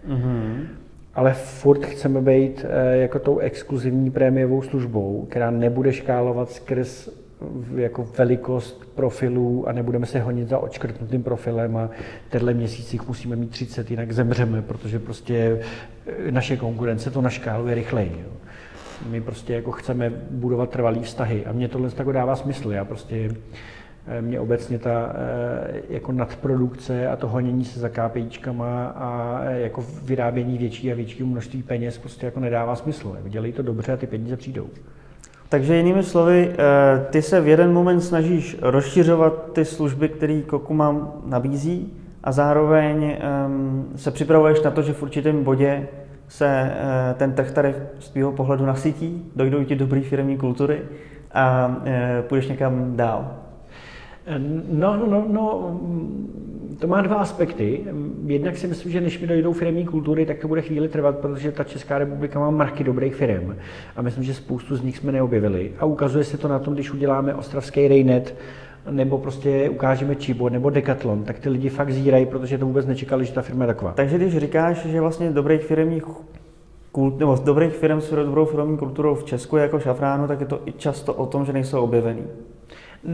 Mm-hmm. Ale furt chceme být jako tou exkluzivní prémiovou službou, která nebude škálovat skrz jako velikost profilů a nebudeme se honit za odškrtnutým profilem a tenhle měsících musíme mít 30, jinak zemřeme, protože prostě naše konkurence to naškáluje rychleji. Jo. My prostě jako chceme budovat trvalý vztahy a mně tohle jako dává smysl. Mě obecně ta jako nadprodukce a to honění se za KPIčkama a jako vyrábění větší a většího množství peněz prostě jako nedává smysl. Dělej to dobře a ty peníze přijdou. Takže jinými slovy, ty se v jeden moment snažíš rozšiřovat ty služby, které Kokuma nabízí a zároveň se připravuješ na to, že v určitém bodě se ten trh tady z tvého pohledu nasytí, dojdou ti dobrý firemní kultury a půjdeš někam dál. No, to má dva aspekty. Jednak si myslím, že než mi dojdou firemní kultury, tak to bude chvíli trvat, protože ta Česká republika má mraky dobrých firem. A myslím, že spoustu z nich jsme neobjevili. A ukazuje se to na tom, když uděláme ostravský Rejnet, nebo prostě ukážeme Chibo, nebo Decathlon, tak ty lidi fakt zírají, protože to vůbec nečekali, že ta firma je taková. Takže když říkáš, že vlastně dobrých firemních kult, nebo z dobrých firm s dobrou firemní kulturou v Česku je jako šafránu, tak je to i často o tom, že nejsou objevený.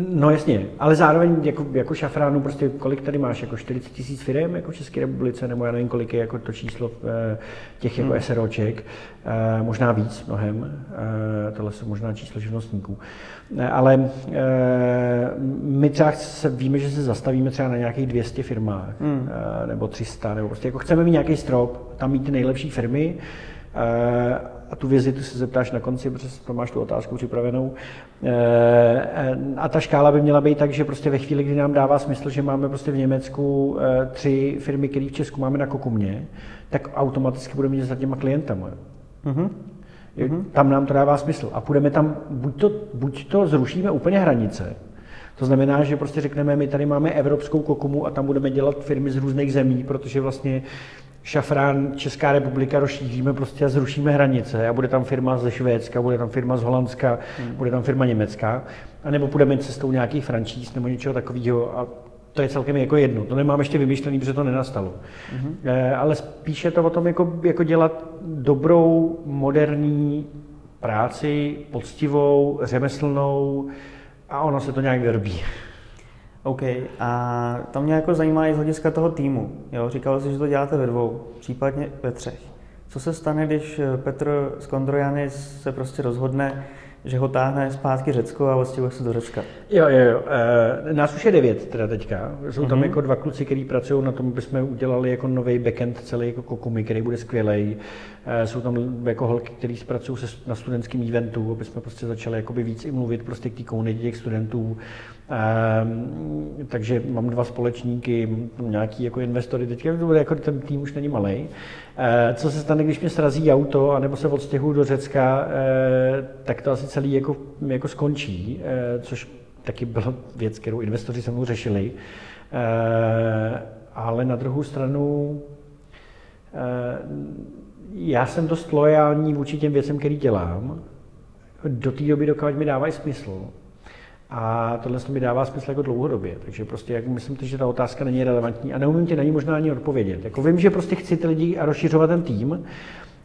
No jasně, ale zároveň jako šafránu, prostě kolik tady máš, jako 40 000 firem jako v České republice, nebo já nevím, kolik je jako to číslo těch jako SROček, možná víc mnohem, tohle jsou možná číslo živnostníků. Ale my třeba víme, že se zastavíme třeba na nějakých 200 firmách, nebo 300, nebo prostě jako chceme mít nějaký strop, tam mít ty nejlepší firmy, a tu vizitu se zeptáš na konci, protože máš tu otázku připravenou. A ta škála by měla být tak, že prostě ve chvíli, kdy nám dává smysl, že máme prostě v Německu 3 firmy, které v Česku máme na Kokumě, tak automaticky budeme mít za těma klientama. Mm-hmm. Tam nám to dává smysl. A půjdeme tam, buď to zrušíme úplně hranice, to znamená, že prostě řekneme, my tady máme evropskou Kokumu a tam budeme dělat firmy z různých zemí, protože vlastně šafrán Česká republika rozšíříme prostě a zrušíme hranice a bude tam firma ze Švédska, bude tam firma z Holandska, bude tam firma německá, anebo půjdeme cestou nějakých franšíz nebo něčeho takového a to je celkem jako jedno, to nemám ještě vymyšlený, protože to nenastalo. Ale spíše to o tom jako dělat dobrou, moderní práci, poctivou, řemeslnou a ono se to nějak vyrobí. OK, a to mě jako zajímá i z hlediska toho týmu. Jo, říkal jsi, že to děláte ve dvou, případně ve třech. Co se stane, když Petr Skondrojanis se prostě rozhodne, že ho táhne zpátky Řecko a vlastně se do Řecka? Jo. Nás už je 9 teda teďka. Jsou tam jako 2 kluci, kteří pracují na tom, aby jsme udělali jako nový backend celý jako Kokumy, který bude skvělej. Jsou tam jako holky, kteří pracují na studentském eventu, aby jsme prostě začali jakoby víc i mluvit prostě k té komunitě těch studentů. Takže mám 2 společníky, nějaký jako investory. Teďka to bude jako ten tým už není malej. Co se stane, když mě srazí auto, anebo se odstěhuju do Řecka, tak to asi celý jako skončí, což taky byla věc, kterou investoři se mnou řešili. Ale na druhou stranu já jsem dost loajální vůči těm věcem, které dělám, do té doby, dokud mi dávají smysl. A tohle mi dává smysl jako dlouhodobě, takže prostě jak myslím, že ta otázka není relevantní a neumím ti na ní možná ani odpovědět. Jako vím, že prostě chci ty lidi a rozšiřovat ten tým,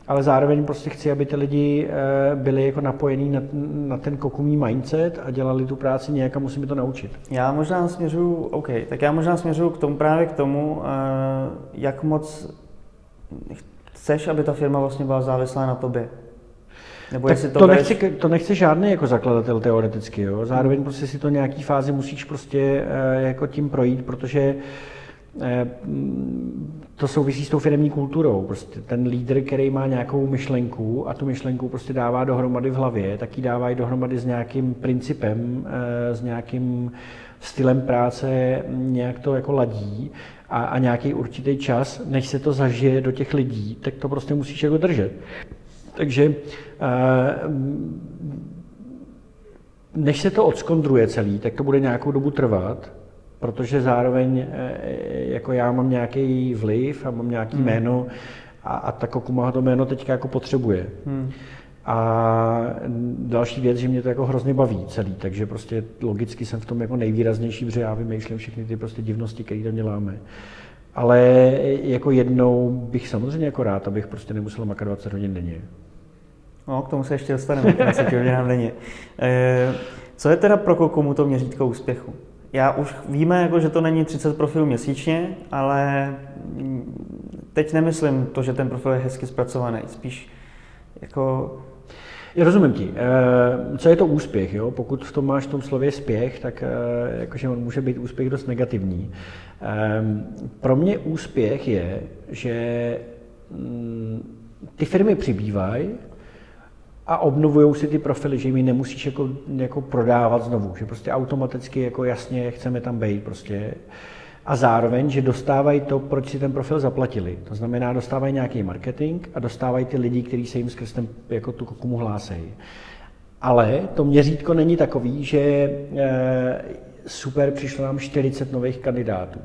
ale zároveň prostě chci, aby ty lidi byli jako napojení na ten kokumí mindset a dělali tu práci nějak a musím to naučit. Já možná směřuju k tomu, právě k tomu, jak moc chceš, aby ta firma vlastně byla závislá na tobě. Nebo jestli to nechce žádný jako zakladatel teoreticky, jo? Zároveň prostě si to nějaký fázi musíš prostě jako tím projít, protože to souvisí s tou firemní kulturou. Prostě ten lídr, který má nějakou myšlenku a tu myšlenku prostě dává dohromady v hlavě, tak ji dává i dohromady s nějakým principem, s nějakým stylem práce, nějak to jako ladí a nějaký určitý čas, než se to zažije do těch lidí, tak to prostě musíš jako držet. Takže než se to odskondruje celý, tak to bude nějakou dobu trvat, protože zároveň jako já mám nějaký vliv a mám nějaký jméno a ta kokuma to jméno teďka jako potřebuje. A další věc, že mě to jako hrozně baví celý, takže prostě logicky jsem v tom jako nejvýraznější, protože já vymýšlím všechny ty prostě divnosti, které tam děláme. Ale jako jednou bych samozřejmě jako rád, abych prostě nemusel makat 20 hodin denně. No, k tomu se ještě dostaneme, 20 hodin denně. Co je teda pro Kokumu to měřítko úspěchu? Já už víme, jako, že to není 30 profilů měsíčně, ale teď nemyslím to, že ten profil je hezky zpracovaný, spíš jako... Já rozumím ti. Co je to úspěch? Jo? Pokud v tom máš v tom slově spěch, tak jakože on může být úspěch dost negativní. Pro mě úspěch je, že ty firmy přibývají a obnovují si ty profily, že jim ji nemusíš jako prodávat znovu, že prostě automaticky jako jasně chceme tam být prostě. A zároveň, že dostávají to, proč si ten profil zaplatili. To znamená, dostávají nějaký marketing a dostávají ty lidi, kteří se jim skrz ten, jako tu kokumu hlásejí. Ale to měřítko není takový, že super, přišlo nám 40 nových kandidátů.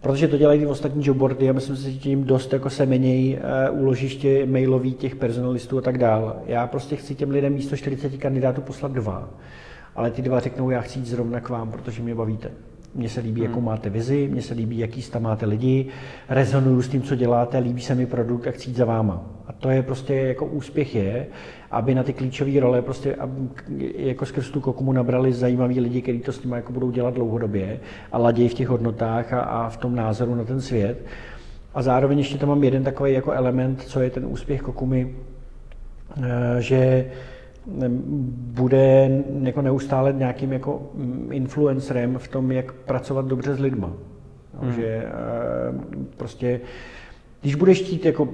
Protože to dělají ty ostatní jobboardy a myslím si, že tím dost jako semeněj úložiště mailový těch personalistů a tak dále. Já prostě chci těm lidem místo 40 kandidátů poslat 2, ale ty 2 řeknou, já chci jít zrovna k vám, protože mě bavíte. Mně se líbí, jakou máte vizi, mně se líbí, jaký tam máte lidi, rezonuju s tím, co děláte, líbí se mi produkt a chci jít za váma. A to je prostě jako úspěch je, aby na ty klíčové role prostě jako skrz tu kokumu nabrali zajímavý lidi, kteří to s nimi jako budou dělat dlouhodobě a ladějí v těch hodnotách a v tom názoru na ten svět. A zároveň ještě tam mám jeden takový jako element, co je ten úspěch kokumy, že bude jako neustále nějakým jako influencerem v tom, jak pracovat dobře s lidma. Že prostě, když budeš chtít, jako,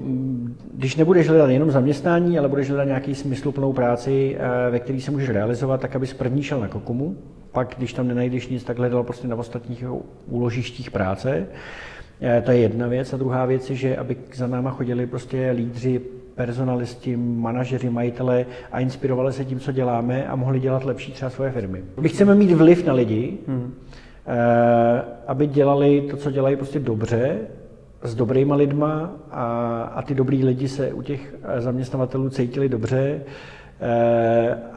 když nebudeš hledat jenom zaměstnání, ale budeš hledat nějaký smysluplnou práci, ve které se můžeš realizovat, tak abys první šel na Kokumu, pak když tam nenajdeš nic, tak hledal prostě na ostatních úložištích práce. To je jedna věc. A druhá věc je, že aby za náma chodili prostě lídři, personalisti, manažeři, majitele a inspirovali se tím, co děláme a mohli dělat lepší třeba svoje firmy. My chceme mít vliv na lidi, aby dělali to, co dělají prostě dobře, s dobrýma lidma a ty dobrý lidi se u těch zaměstnavatelů cítili dobře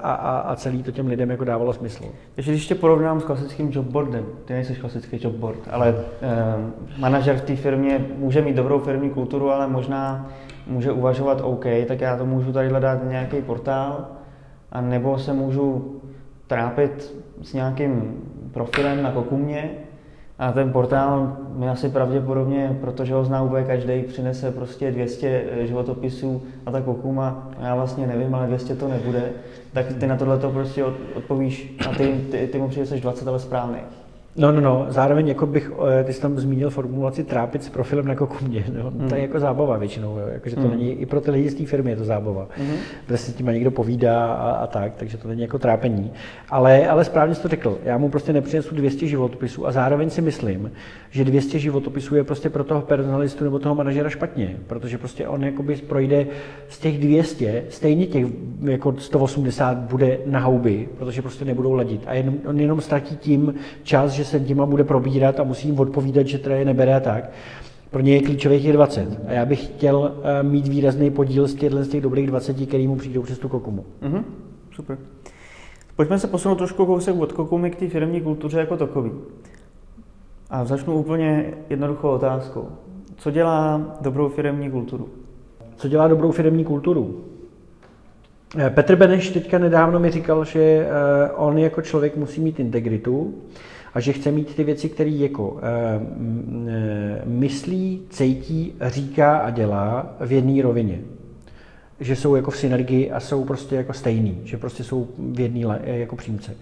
a celý to těm lidem jako dávalo smysl. Takže když tě porovnám s klasickým jobboardem, ty nejsi klasický jobboard, ale manažer v té firmě může mít dobrou firmní kulturu, ale možná může uvažovat OK, tak já to můžu tady dát nějaký portál, a nebo se můžu trápit s nějakým profilem na Kokumě a ten portál mi asi pravděpodobně, protože ho zná úplně každý, přinese prostě 200 životopisů a ta Kokuma, já vlastně nevím, ale 200 to nebude, tak ty na tohle to prostě odpovíš a ty mu přineseš 20, ale správný. No, zároveň jako bych, ty jsi tam zmínil formulaci trápit s profilem na Kokumě, no, to je jako zábava většinou, jo, jakože to není, i pro ty lidi z té firmy je to zábava, protože si tím někdo povídá a tak, takže to není jako trápení, ale správně jsi to řekl, já mu prostě nepřinesu 200 životopisů a zároveň si myslím, že 200 životopisů je prostě pro toho personalistu nebo toho manažera špatně, protože prostě on jakoby projde z těch 200, stejně těch jako 180 bude na houby, protože prostě nebudou ladit a on jenom ztratí tím čas, že že se těma bude probírat a musí jim odpovídat, že teda je nebere a tak. Pro ně je klíčových je 20 a já bych chtěl mít výrazný podíl z těch dobrých 20, který mu přijdou přes tu Kokumu. Mm-hmm. Super. Pojďme se posunout trošku kousek od Kokumy k té firemní kultuře jako takový. A začnu úplně jednoduchou otázkou. Co dělá dobrou firemní kulturu? Co dělá dobrou firemní kulturu? Petr Beneš teďka nedávno mi říkal, že on jako člověk musí mít integritu a že chce mít ty věci, které jako myslí, cítí, říká a dělá v jedné rovině. Že jsou jako v synergii a jsou prostě jako stejný, že prostě jsou v jedné jako přímce.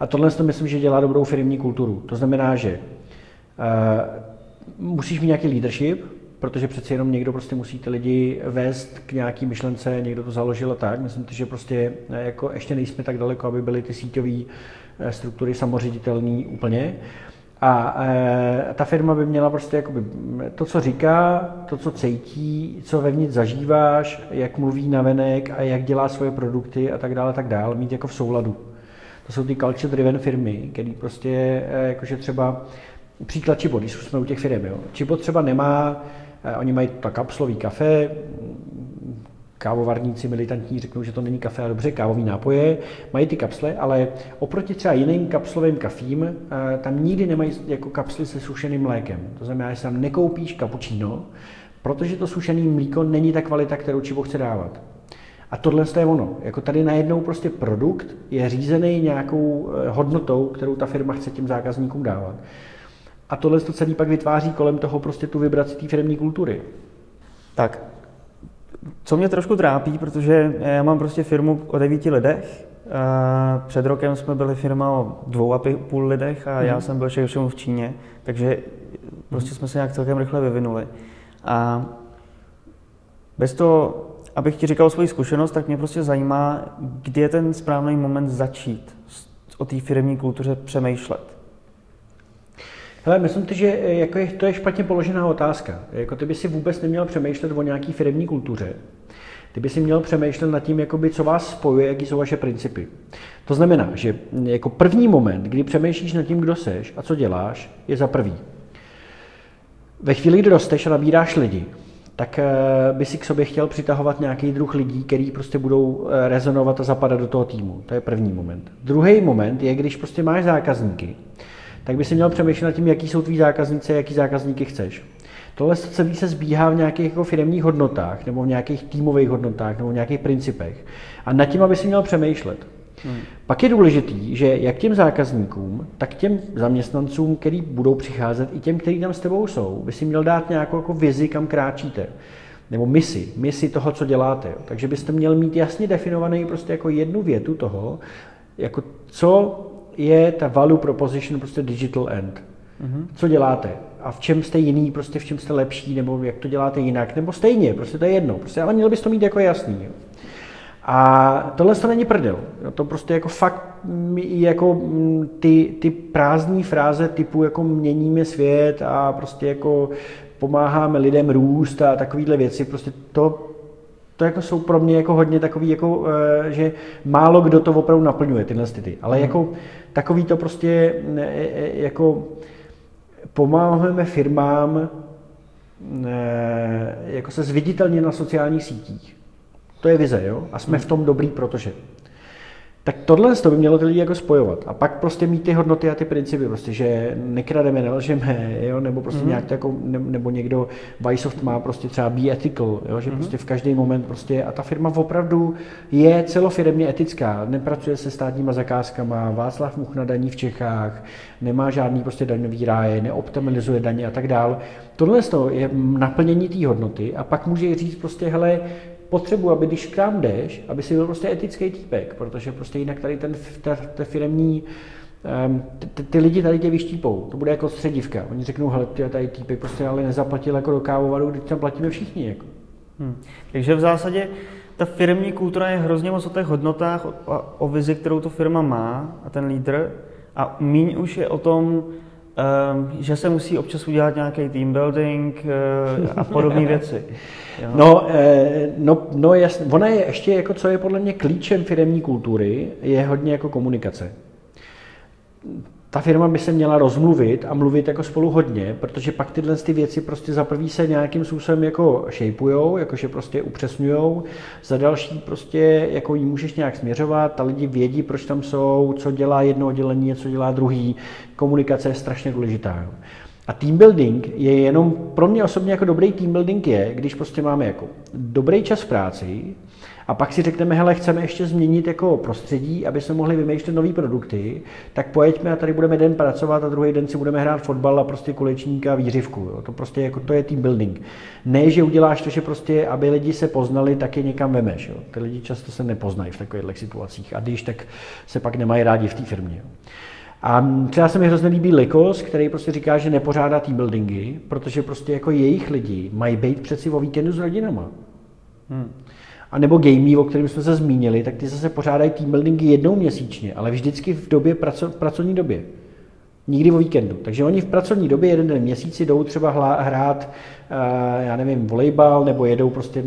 A tohle si myslím, že dělá dobrou firemní kulturu. To znamená, že musíš mít nějaký leadership, protože přeci jenom někdo prostě musí ty lidi vést k nějaký myšlence, někdo to založil a tak. Myslím, že prostě jako ještě nejsme tak daleko, aby byly ty síťové struktury samoředitelné úplně. A ta firma by měla prostě jakoby to, co říká, to, co cítí, co vevnitř zažíváš, jak mluví navenek a jak dělá svoje produkty a tak dále, mít jako v souladu. To jsou ty culture driven firmy, které prostě jakože třeba příklad Chibo, když jsme u těch firm, jo. Chibo třeba nemá, oni mají tak kapslový kafe, kávovarníci militantní řeknou, že to není kafe, ale dobře, kávový nápoje, mají ty kapsle, ale oproti třeba jiným kapslovým kafím, tam nikdy nemají jako kapsly se sušeným mlékem. To znamená, že tam nekoupíš kapučíno, protože to sušené mléko není ta kvalita, kterou Chibo chce dávat. A tohle je ono. Jako tady najednou prostě produkt je řízený nějakou hodnotou, kterou ta firma chce těm zákazníkům dávat. A tohle to celý pak vytváří kolem toho prostě tu vibraci té firemní kultury. Tak, co mě trošku trápí, protože já mám prostě firmu o 9 lidech. Před rokem jsme byli firma o 2,5 lidech a já jsem byl šéfem v Číně, takže prostě jsme se nějak celkem rychle vyvinuli. A bez toho, abych ti říkal svoji zkušenost, tak mě prostě zajímá, kdy je ten správný moment začít o té firemní kultuře přemýšlet. Hele, myslím si, že jako to je špatně položená otázka. Jako ty by si vůbec neměl přemýšlet o nějaký firemní kultuře. Ty by si měl přemýšlet nad tím, jakoby, co vás spojuje, jaký jsou vaše principy. To znamená, že jako první moment, kdy přemýšlíš nad tím, kdo seš a co děláš, je za prvý. Ve chvíli, kdy rosteš a nabíráš lidi, tak by si k sobě chtěl přitahovat nějaký druh lidí, který prostě budou rezonovat a zapadat do toho týmu. To je první moment. Druhý moment je, když prostě máš zákazníky, tak by si měl přemýšlet nad tím, jaký jsou tví zákazníci a jaký zákazníky chceš. Tohle celý se zbíhá v nějakých jako firemních hodnotách, nebo v nějakých týmových hodnotách, nebo v nějakých principech. A nad tím, aby si měl přemýšlet. Pak je důležitý, že jak těm zákazníkům, tak těm zaměstnancům, který budou přicházet, i těm, kteří tam s tebou jsou, by si měl dát nějakou jako vizi, kam kráčíte. Nebo misi toho, co děláte. Takže byste měl mít jasně definovaný prostě jako jednu větu toho, jako co je ta value proposition prostě digital end. Co děláte? A v čem jste jiný, prostě v čem jste lepší, nebo jak to děláte jinak, nebo stejně, prostě to je jedno, prostě, ale měl bys to mít jako jasný. Jo. A tohle to není prdel. To prostě jako fakt jako ty prázdné fráze typu jako měníme svět a prostě jako pomáháme lidem růst a takovýhle věci, prostě to jako jsou pro mě jako hodně takový, jako, že málo kdo to opravdu naplňuje, tyhle styty. Ale jako takový to prostě jako pomáháme firmám jako se zviditelně na sociálních sítích. To je vize, jo? A jsme v tom dobrý, protože. Tak tohle by mělo ty lidi jako spojovat. A pak prostě mít ty hodnoty a ty principy, prostě, že nekrademe, nelžeme, jo? Nebo prostě nějak jako, nebo někdo, Vysoft má prostě třeba be ethical, jo? Že prostě v každý moment prostě, a ta firma opravdu je celofiremně etická, nepracuje se státníma zakázkama, Václav Muchna daní v Čechách, nemá žádný prostě daňový ráje, neoptimalizuje daně a tak dál. Tohle je naplnění té hodnoty a pak může říct prostě, hele, potřebuji, aby když k nám jdeš, aby si byl prostě etický týpek, protože prostě jinak tady ten firemní, ty lidi tady tě vyštípou, to bude jako středivka. Oni řeknou, hele, tady týpek prostě ale nezaplatil jako do kávovaru, když tam platíme všichni. Jako. Takže v zásadě ta firemní kultura je hrozně moc o těch hodnotách, o vizi, kterou to firma má a ten lídr, a míň už je o tom, že se musí občas udělat nějaký team building a podobné věci. Jo. No jasně, ona je ještě, jako, co je podle mě klíčem firemní kultury, je hodně jako komunikace. ta firma by se měla rozmluvit a mluvit jako spolu hodně, protože pak tyhle ty věci prostě za prvý se nějakým způsobem jako shapeujou, jakože prostě upřesňujou, za další prostě jako jí můžeš nějak směřovat, ta lidi vědí, proč tam jsou, co dělá jedno oddělení, co dělá druhý, komunikace je strašně důležitá. A team building je jenom, pro mě osobně jako dobrý team building je, když prostě máme jako dobrý čas v práci a pak si řekneme, hele, chceme ještě změnit jako prostředí, aby jsme mohli vymýšlet nové produkty, tak pojďme a tady budeme den pracovat a druhý den si budeme hrát fotbal a prostě kulečníka a výřivku. Jo. To prostě jako, to je team building. Ne, že uděláš to, že prostě, aby lidi se poznali, tak je někam vemeš. Jo. Ty lidi často se nepoznají v takových situacích a když, tak se pak nemají rádi v té firmě. Jo. A třeba se mi hrozně líbí Likos, který prostě říká, že nepořádá team buildingy, protože prostě jako jejich lidi mají být přeci o víkendu s rodinama. A nebo Gamey, o kterém jsme se zmínili, tak ty zase pořádají team buildingy jednou měsíčně, ale vždycky v době pracovní době. Nikdy o víkendu. Takže oni v pracovní době jeden den měsíci jdou třeba hrát, já nevím, volejbal, nebo jedou prostě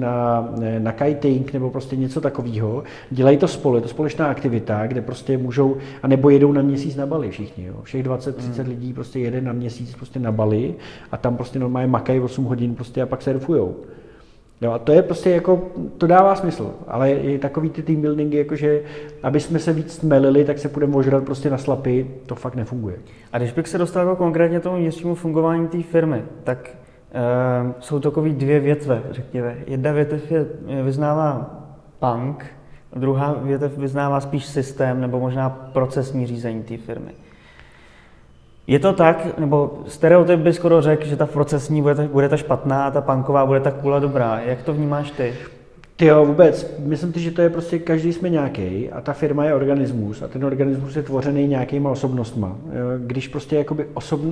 na kiting, nebo prostě něco takového. Dělají to spolu, je to společná aktivita, kde prostě můžou, a nebo jedou na měsíc na Bali všichni, jo. Všech 20-30 lidí prostě jede na měsíc prostě na Bali a tam prostě normálně makají 8 hodin prostě a pak surfujou. Jo, a to je prostě jako, to dává smysl, ale je takový ty team buildingy, jakože aby jsme se víc stmelili, tak se půjdeme ožrat prostě na slapy, to fakt nefunguje. A když bych se dostal jako konkrétně tomu vnitřnímu fungování té firmy, tak jsou takový dvě větve, řekněme. Jedna větev vyznává punk, druhá větev vyznává spíš systém nebo možná procesní řízení té firmy. Je to tak, nebo stereotyp by skoro řekl, že ta procesní bude ta špatná a ta punková bude ta kula dobrá. Jak to vnímáš ty? Jo, vůbec. Myslím si, že to je prostě, každý jsme nějaký a ta firma je organismus a ten organismus je tvořený nějakýma osobnostma. Když prostě jakoby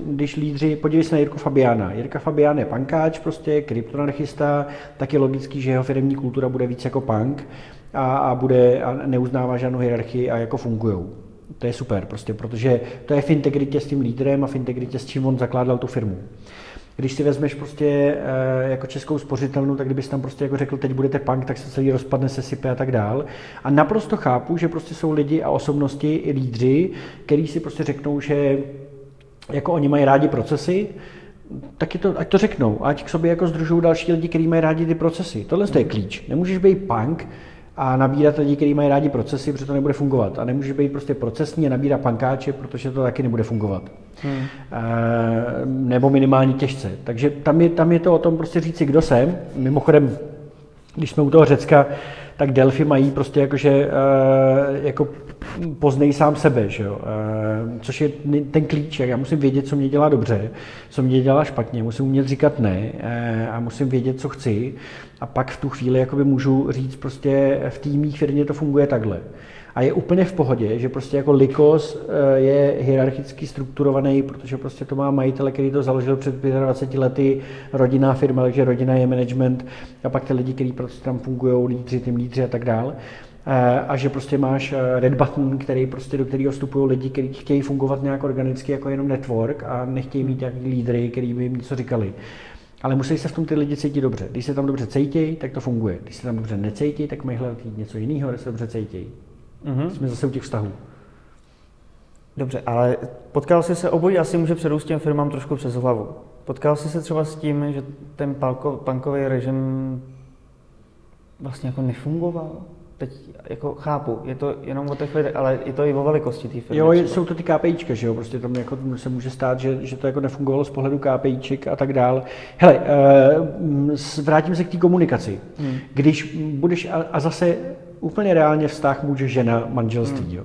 když lídři, podívej se na Jirku Fabiána. Jirka Fabián je punkáč prostě, kryptonarchista, tak je logický, že jeho firemní kultura bude víc jako punk a neuznává žádnou hierarchii a jako fungujou. To je super prostě, protože to je v integritě s tím lídrem a v integritě s čím on zakládal tu firmu. Když si vezmeš prostě jako Českou spořitelnu, tak kdybys tam prostě jako řekl, teď budete punk, tak se celý rozpadne, sesype a tak dál. A naprosto chápu, že prostě jsou lidi a osobnosti i lídři, kteří si prostě řeknou, že jako oni mají rádi procesy, tak je to, ať to řeknou, ať k sobě jako sdružují další lidi, kteří mají rádi ty procesy. Tohle je klíč. Nemůžeš být punk a nabírat lidi, kteří mají rádi procesy, protože to nebude fungovat. A nemůže být prostě procesní a nabírat pankáče, protože to taky nebude fungovat. Nebo minimálně těžce. Takže tam je to o tom prostě říci, kdo jsem. Mimochodem, když jsme u toho Řecka, tak Delphi mají prostě jakože jako poznej sám sebe, že jo? Což je ten klíček. Já musím vědět, co mě dělá dobře, co mě dělá špatně, musím umět říkat ne a musím vědět, co chci a pak v tu chvíli jakoby můžu říct prostě v té mý firmě to funguje takhle. A je úplně v pohodě, že prostě jako Likos je hierarchicky strukturovaný, protože prostě to má majitele, který to založil před 25 lety, rodinná firma, takže rodina je management a pak ty lidi, kteří prostě tam fungují, lídři, tým lídři a tak dál. A že prostě máš red button, který prostě, do kterého vstupují lidi, kteří chtějí fungovat nějak organicky jako jenom network a nechtějí mít nějaký lídry, který by jim něco říkali. Ale musí se v tom ty lidi cítit dobře. Když se tam dobře cítí, tak to funguje. Když se tam dobře necítí, tak mají hledat něco jiného, když se dobře cítí. Jsme zase u těch vztahů. Dobře, ale potkal jsi se, obojí asi může předůst těm firmám trošku přes hlavu. Potkal jsi se třeba s tím, že ten punkový režim vlastně jako nefungoval? Teď jako chápu, je to jenom o těch lidech, ale je to i o velikosti té firmy. Jo, jsou to ty KPIčka, že jo, prostě tam jako se může stát, že to jako nefungovalo z pohledu KPIček a tak dál. Hele, vrátím se k té komunikaci. Když budeš, a zase úplně reálně vztah muž žena manželství, jo.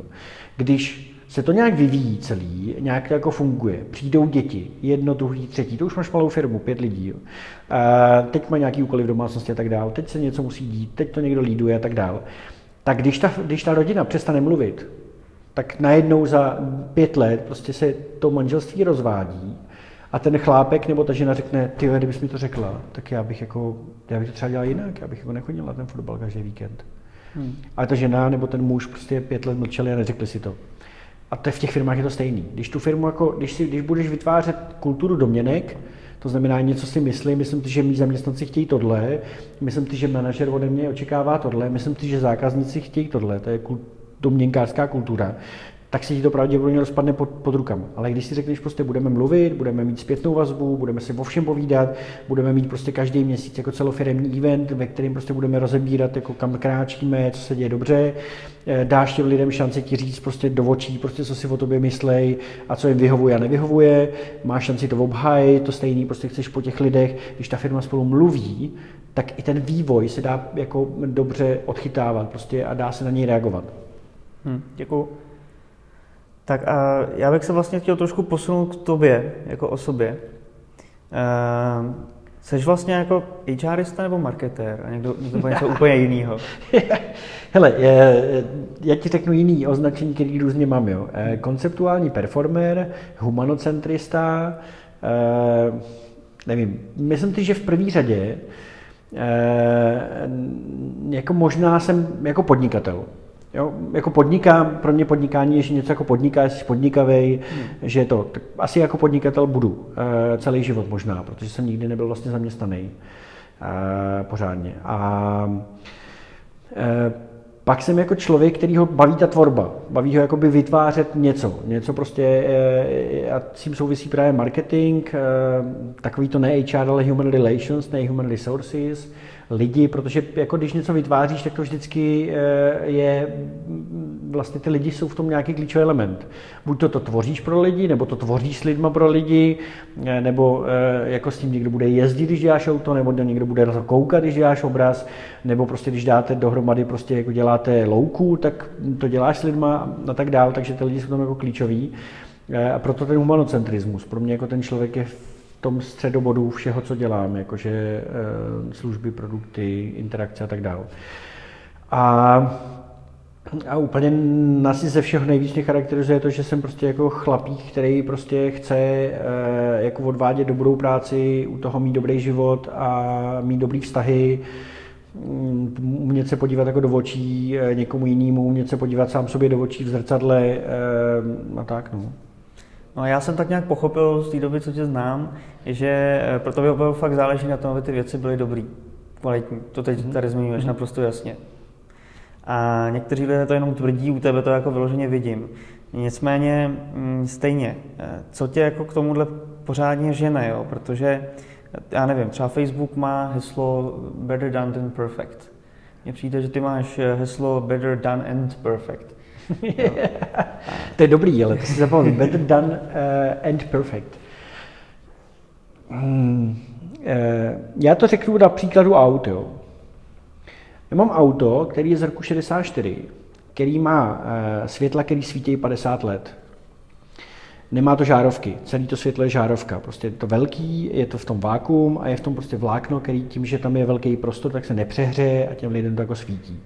Když se to nějak vyvíjí celý, nějak to jako funguje, přijdou děti, jedno, druhý, třetí, to už máš malou firmu, 5 lidí, jo. A teď má nějaký úkoly v domácnosti a tak dál, teď se něco musí dít, teď to někdo líduje a tak dál. Tak když ta rodina přestane mluvit, tak najednou za 5 let prostě se to manželství rozvádí a ten chlápek nebo ta žena řekne, tyhle, kdybys mi to řekla, tak já bych to třeba dělal jinak, já bych jako nechodila ten fotbal každý víkend. Ale ta žena nebo ten muž prostě 5 let mlčeli a neřekli si to. A to v těch firmách je to stejný. Když tu firmu jako, když budeš vytvářet kulturu domněnek, to znamená něco si myslím si, že mý zaměstnanci chtějí tohle, myslím si, že manažer ode mě očekává tohle, myslím si, že zákazníci chtějí tohle, to je domněnkářská kultura. tak se ti to pravděpodobně rozpadne pod rukama. Ale když si řekneš, prostě budeme mluvit, budeme mít zpětnou vazbu, budeme si o všem povídat, budeme mít prostě každý měsíc jako celofiremní event, ve kterém prostě budeme rozebírat, jako kam kráčíme, co se děje dobře, dáš těm lidem šanci ti říct prostě do očí, prostě co si o tobě myslej a co jim vyhovuje a nevyhovuje, máš šanci to obhájit, to stejný prostě chceš po těch lidech, když ta firma spolu mluví, tak i ten vývoj se dá jako dobře odchytávat prostě a dá se na něj reagovat. Děkuju. Tak a já bych se vlastně chtěl trošku posunout k tobě, jako osobě. Seš vlastně jako HRista nebo marketér a něco úplně jiného? Hele, já ti řeknu jiný označení, který různě mám, jo. Konceptuální performer, humanocentrista, nevím, myslím si, že v první řadě jako možná jsem jako podnikatel. Jo, jako podnikám, pro mě podnikání je, že něco jako podniká, jsi podnikavej, že to, tak asi jako podnikatel budu celý život možná, protože jsem nikdy nebyl vlastně zaměstnaný pořádně. A pak jsem jako člověk, který ho baví ta tvorba, baví ho jakoby vytvářet něco prostě, a s tím souvisí právě marketing, takový to ne HR, ale human relations, ne human resources, lidi, protože jako když něco vytváříš, tak to vždycky je, vlastně ty lidi jsou v tom nějaký klíčový element. Buď to tvoříš pro lidi, nebo to tvoříš s lidma pro lidi, nebo jako s tím někdo bude jezdit, když děláš auto, nebo někdo bude koukat, když děláš obraz, nebo prostě když dáte dohromady, prostě jako děláte louku, tak to děláš s lidma a tak dál, takže ty lidi jsou tam jako klíčoví. A proto ten humanocentrismus, pro mě jako ten člověk je tom středobodu všeho, co dělám, jakože služby, produkty, interakce a tak dále. A úplně asi ze všeho nejvíc mě charakterizuje to, že jsem prostě jako chlapík, který prostě chce jako odvádět dobrou práci, u toho mít dobrý život a mít dobrý vztahy, umět se podívat jako do očí někomu jinému, umět se podívat sám sobě do očí v zrcadle a tak, no. No, já jsem tak nějak pochopil z té doby, co tě znám, že pro tebe opravdu fakt záleží na tom, aby ty věci byly dobrý, kvalitní. To teď tady zmiňuješ naprosto jasně. A někteří lidé to jenom tvrdí, u tebe to jako vyloženě vidím. Nicméně stejně, co tě jako k tomuhle pořádně žene, jo? Protože, já nevím, třeba Facebook má heslo better done than perfect. Mně přijde, že ty máš heslo better done and perfect. To je dobrý, ale to si zapomněl. Better done and perfect. Já to řeknu na příkladu aut. Jo. Já mám auto, který je z roku 64, který má světla, který svítí 50 let. Nemá to žárovky, celý to světlo je žárovka. Prostě je to velký, je to v tom vákuum a je v tom prostě vlákno, který tím, že tam je velký prostor, tak se nepřehřeje a těm lidem to jako svítí.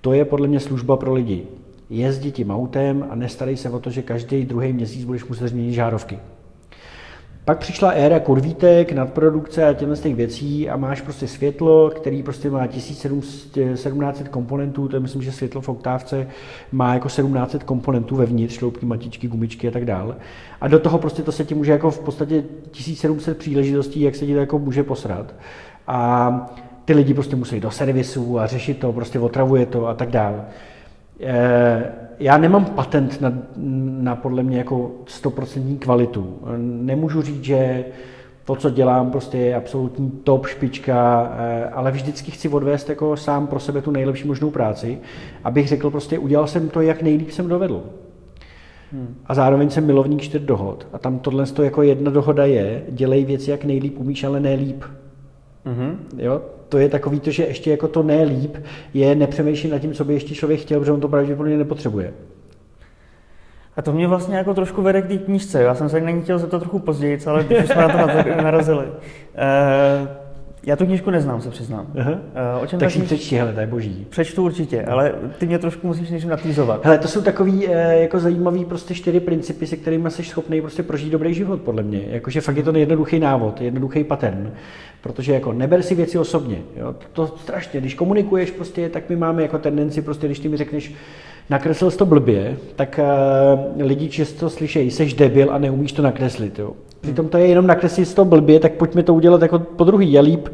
To je podle mě služba pro lidi. Jezdi tím autem a nestarej se o to, že každý druhý měsíc budeš muset změnit žárovky. Pak přišla éra kurvítek, nadprodukce a těchto z těch věcí a máš prostě světlo, který prostě má 1700 komponentů, to je, myslím, že světlo v oktávce má jako 1700 komponentů vevnitř, šloupky, matičky, gumičky a tak dále. A do toho prostě to se ti může jako v podstatě 1700 příležitostí, jak se ti to jako může posrat. A ty lidi prostě musí do servisu a řešit to, prostě otravuje to a tak dále. Já nemám patent na podle mě jako 100% kvalitu. Nemůžu říct, že to, co dělám, prostě je absolutní top špička, ale vždycky chci odvést jako sám pro sebe tu nejlepší možnou práci, abych řekl prostě, udělal jsem to, jak nejlíp jsem dovedl. A zároveň jsem milovník 4 dohod. A tam tohle jako jedna dohoda je, dělej věci, jak nejlíp umíš, ale ne líp. Jo? To je takový to, že ještě jako to nejlíp je nepřemýšlím nad tím, co by ještě člověk chtěl, protože on to pravděpodobně nepotřebuje. A to mě vlastně jako trošku vede k té knížce. Já jsem se na ní chtěl zeptat trochu později, ale když jsme na to narazili. Já tu knížku neznám, se přiznám. O čem tak si ji přečti, hele, to je boží. Přečtu určitě, ale ty mě trošku musíš něčím natýzovat. Hele, to jsou takový jako zajímavý prostě 4 principy, se kterými jsi schopný prostě prožít dobrý život, podle mě. Jakože fakt je to jednoduchý návod, jednoduchý pattern. Protože jako neber si věci osobně, jo? To strašně, když komunikuješ prostě, tak my máme jako tendenci prostě, když ty mi řekneš, nakreslil jsi to blbě, tak lidi často slyšejí, seš debil a neumíš to nakreslit, jo. Přitom to je jenom nakreslit to blbě, tak pojďme to udělat jako podruhý, je líp.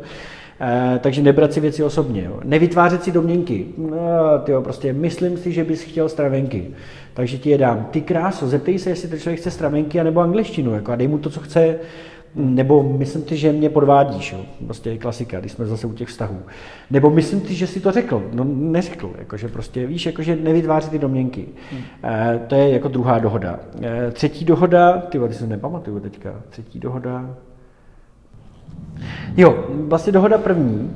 Takže nebrat si věci osobně, jo. Nevytvářet si domněnky, tyjo, prostě myslím si, že bys chtěl stravenky, takže ti je dám. Ty kráso, zeptej se, jestli ten člověk chce stravenky anebo angličtinu, jako, a dej mu to, co chce, nebo myslím ti, že mě podvádíš, jo. Prostě klasika, když jsme zase u těch vztahů. Nebo myslím ti, že si to řekl, no neřekl, jakože prostě víš, jakože nevytváří ty domněnky. To je jako druhá dohoda. Třetí dohoda, ty se nepamatuju teďka, třetí dohoda. Jo, vlastně dohoda první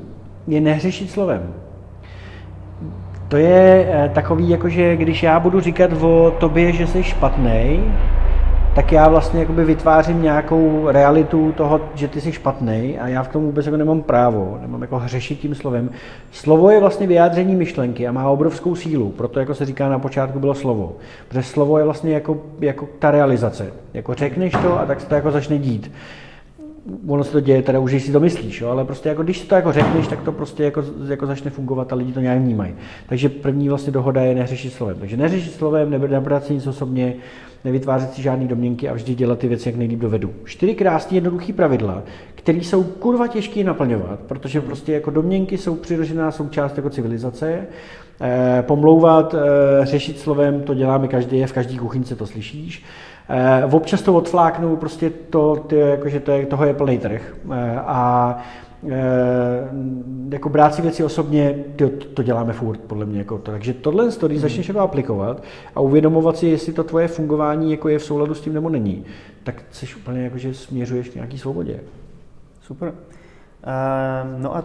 je neřešit slovem. To je takový, jakože když já budu říkat o tobě, že jsi špatnej, tak já vlastně jakoby vytvářím nějakou realitu toho, že ty jsi špatnej a já v tom vůbec jako nemám právo, nemám jako hřešit tím slovem. Slovo je vlastně vyjádření myšlenky a má obrovskou sílu, proto jako se říká na počátku bylo slovo. Protože slovo je vlastně jako ta realizace, jako řekneš to a tak se to jako začne dít. Ono se to děje, teda už si to myslíš, jo? Ale prostě jako když si to jako řekneš, tak to prostě jako začne fungovat a lidi to nějak vnímají. Takže první vlastně dohoda je neřešit slovem. Takže neřešit slovem, nebrat si nic osobně, nevytvářet si žádný domněnky a vždy dělat ty věci, jak nejlíp dovedu. 4 krásné jednoduché pravidla, které jsou kurva těžké naplňovat, protože prostě jako domněnky jsou přirozená součást jako civilizace. Pomlouvat, řešit slovem, to děláme každý, v každé kuchyňce to slyšíš. Občas to odfláknou, prostě toho je plný trh. Jako brát si věci osobně, to děláme furt, podle mě. Jako to. Takže tohle story začneš jako aplikovat a uvědomovat si, jestli to tvoje fungování jako je v souladu s tím nebo není. Tak jsi úplně jako, že směřuješ k nějaký svobodě. Super. No a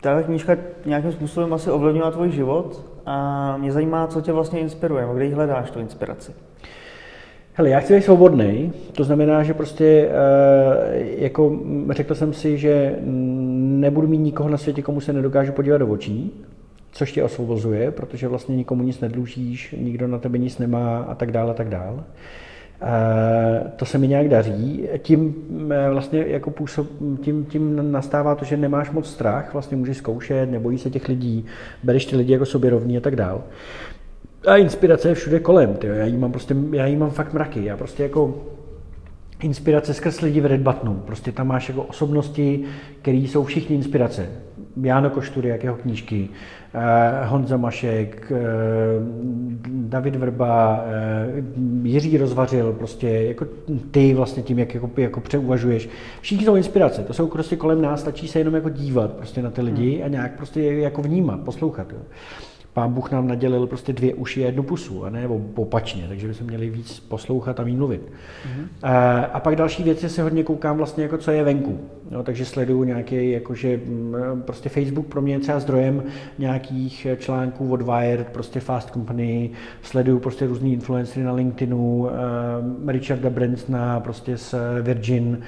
tahle knížka nějakým způsobem asi ovlivnila tvůj život a mě zajímá, co tě vlastně inspiruje, kde ji hledáš, tu inspiraci? Hele, já chci být svobodnej, to znamená, že prostě jako řekl jsem si, že nebudu mít nikoho na světě, komu se nedokážu podívat do očí, což tě osvobozuje, protože vlastně nikomu nic nedlužíš, nikdo na tebe nic nemá a tak dále, a tak dále. To se mi nějak daří, tím vlastně jako tím nastává to, že nemáš moc strach, vlastně můžeš zkoušet, nebojíš se těch lidí, bereš ty lidi jako sobě rovní a tak dál. A inspirace je všude kolem, tyjo. Já jí mám fakt mraky, já prostě jako inspirace skrz lidi v Redbuttonu, prostě tam máš jako osobnosti, které jsou všichni inspirace. Jáno Košturiak, jeho knížky, Honza Mašek, David Vrba, Jiří Rozvařil, prostě jako ty vlastně tím, jak jako přeuvažuješ. Všichni jsou inspirace, to jsou prostě kolem nás, stačí se jenom jako dívat prostě na ty lidi a nějak prostě jako vnímat, poslouchat. Jo. Pán Bůh nám nadělil prostě 2 uši a 1 pusu, a ne opačně, takže bychom měli víc poslouchat a méně mluvit. A pak další věci se hodně koukám vlastně jako co je venku, no, takže sleduju nějaký jakože prostě Facebook pro mě je třeba zdrojem nějakých článků od Wired, prostě Fast Company, sleduju prostě různý influencery na LinkedInu, Richarda Bransona prostě z Virgin,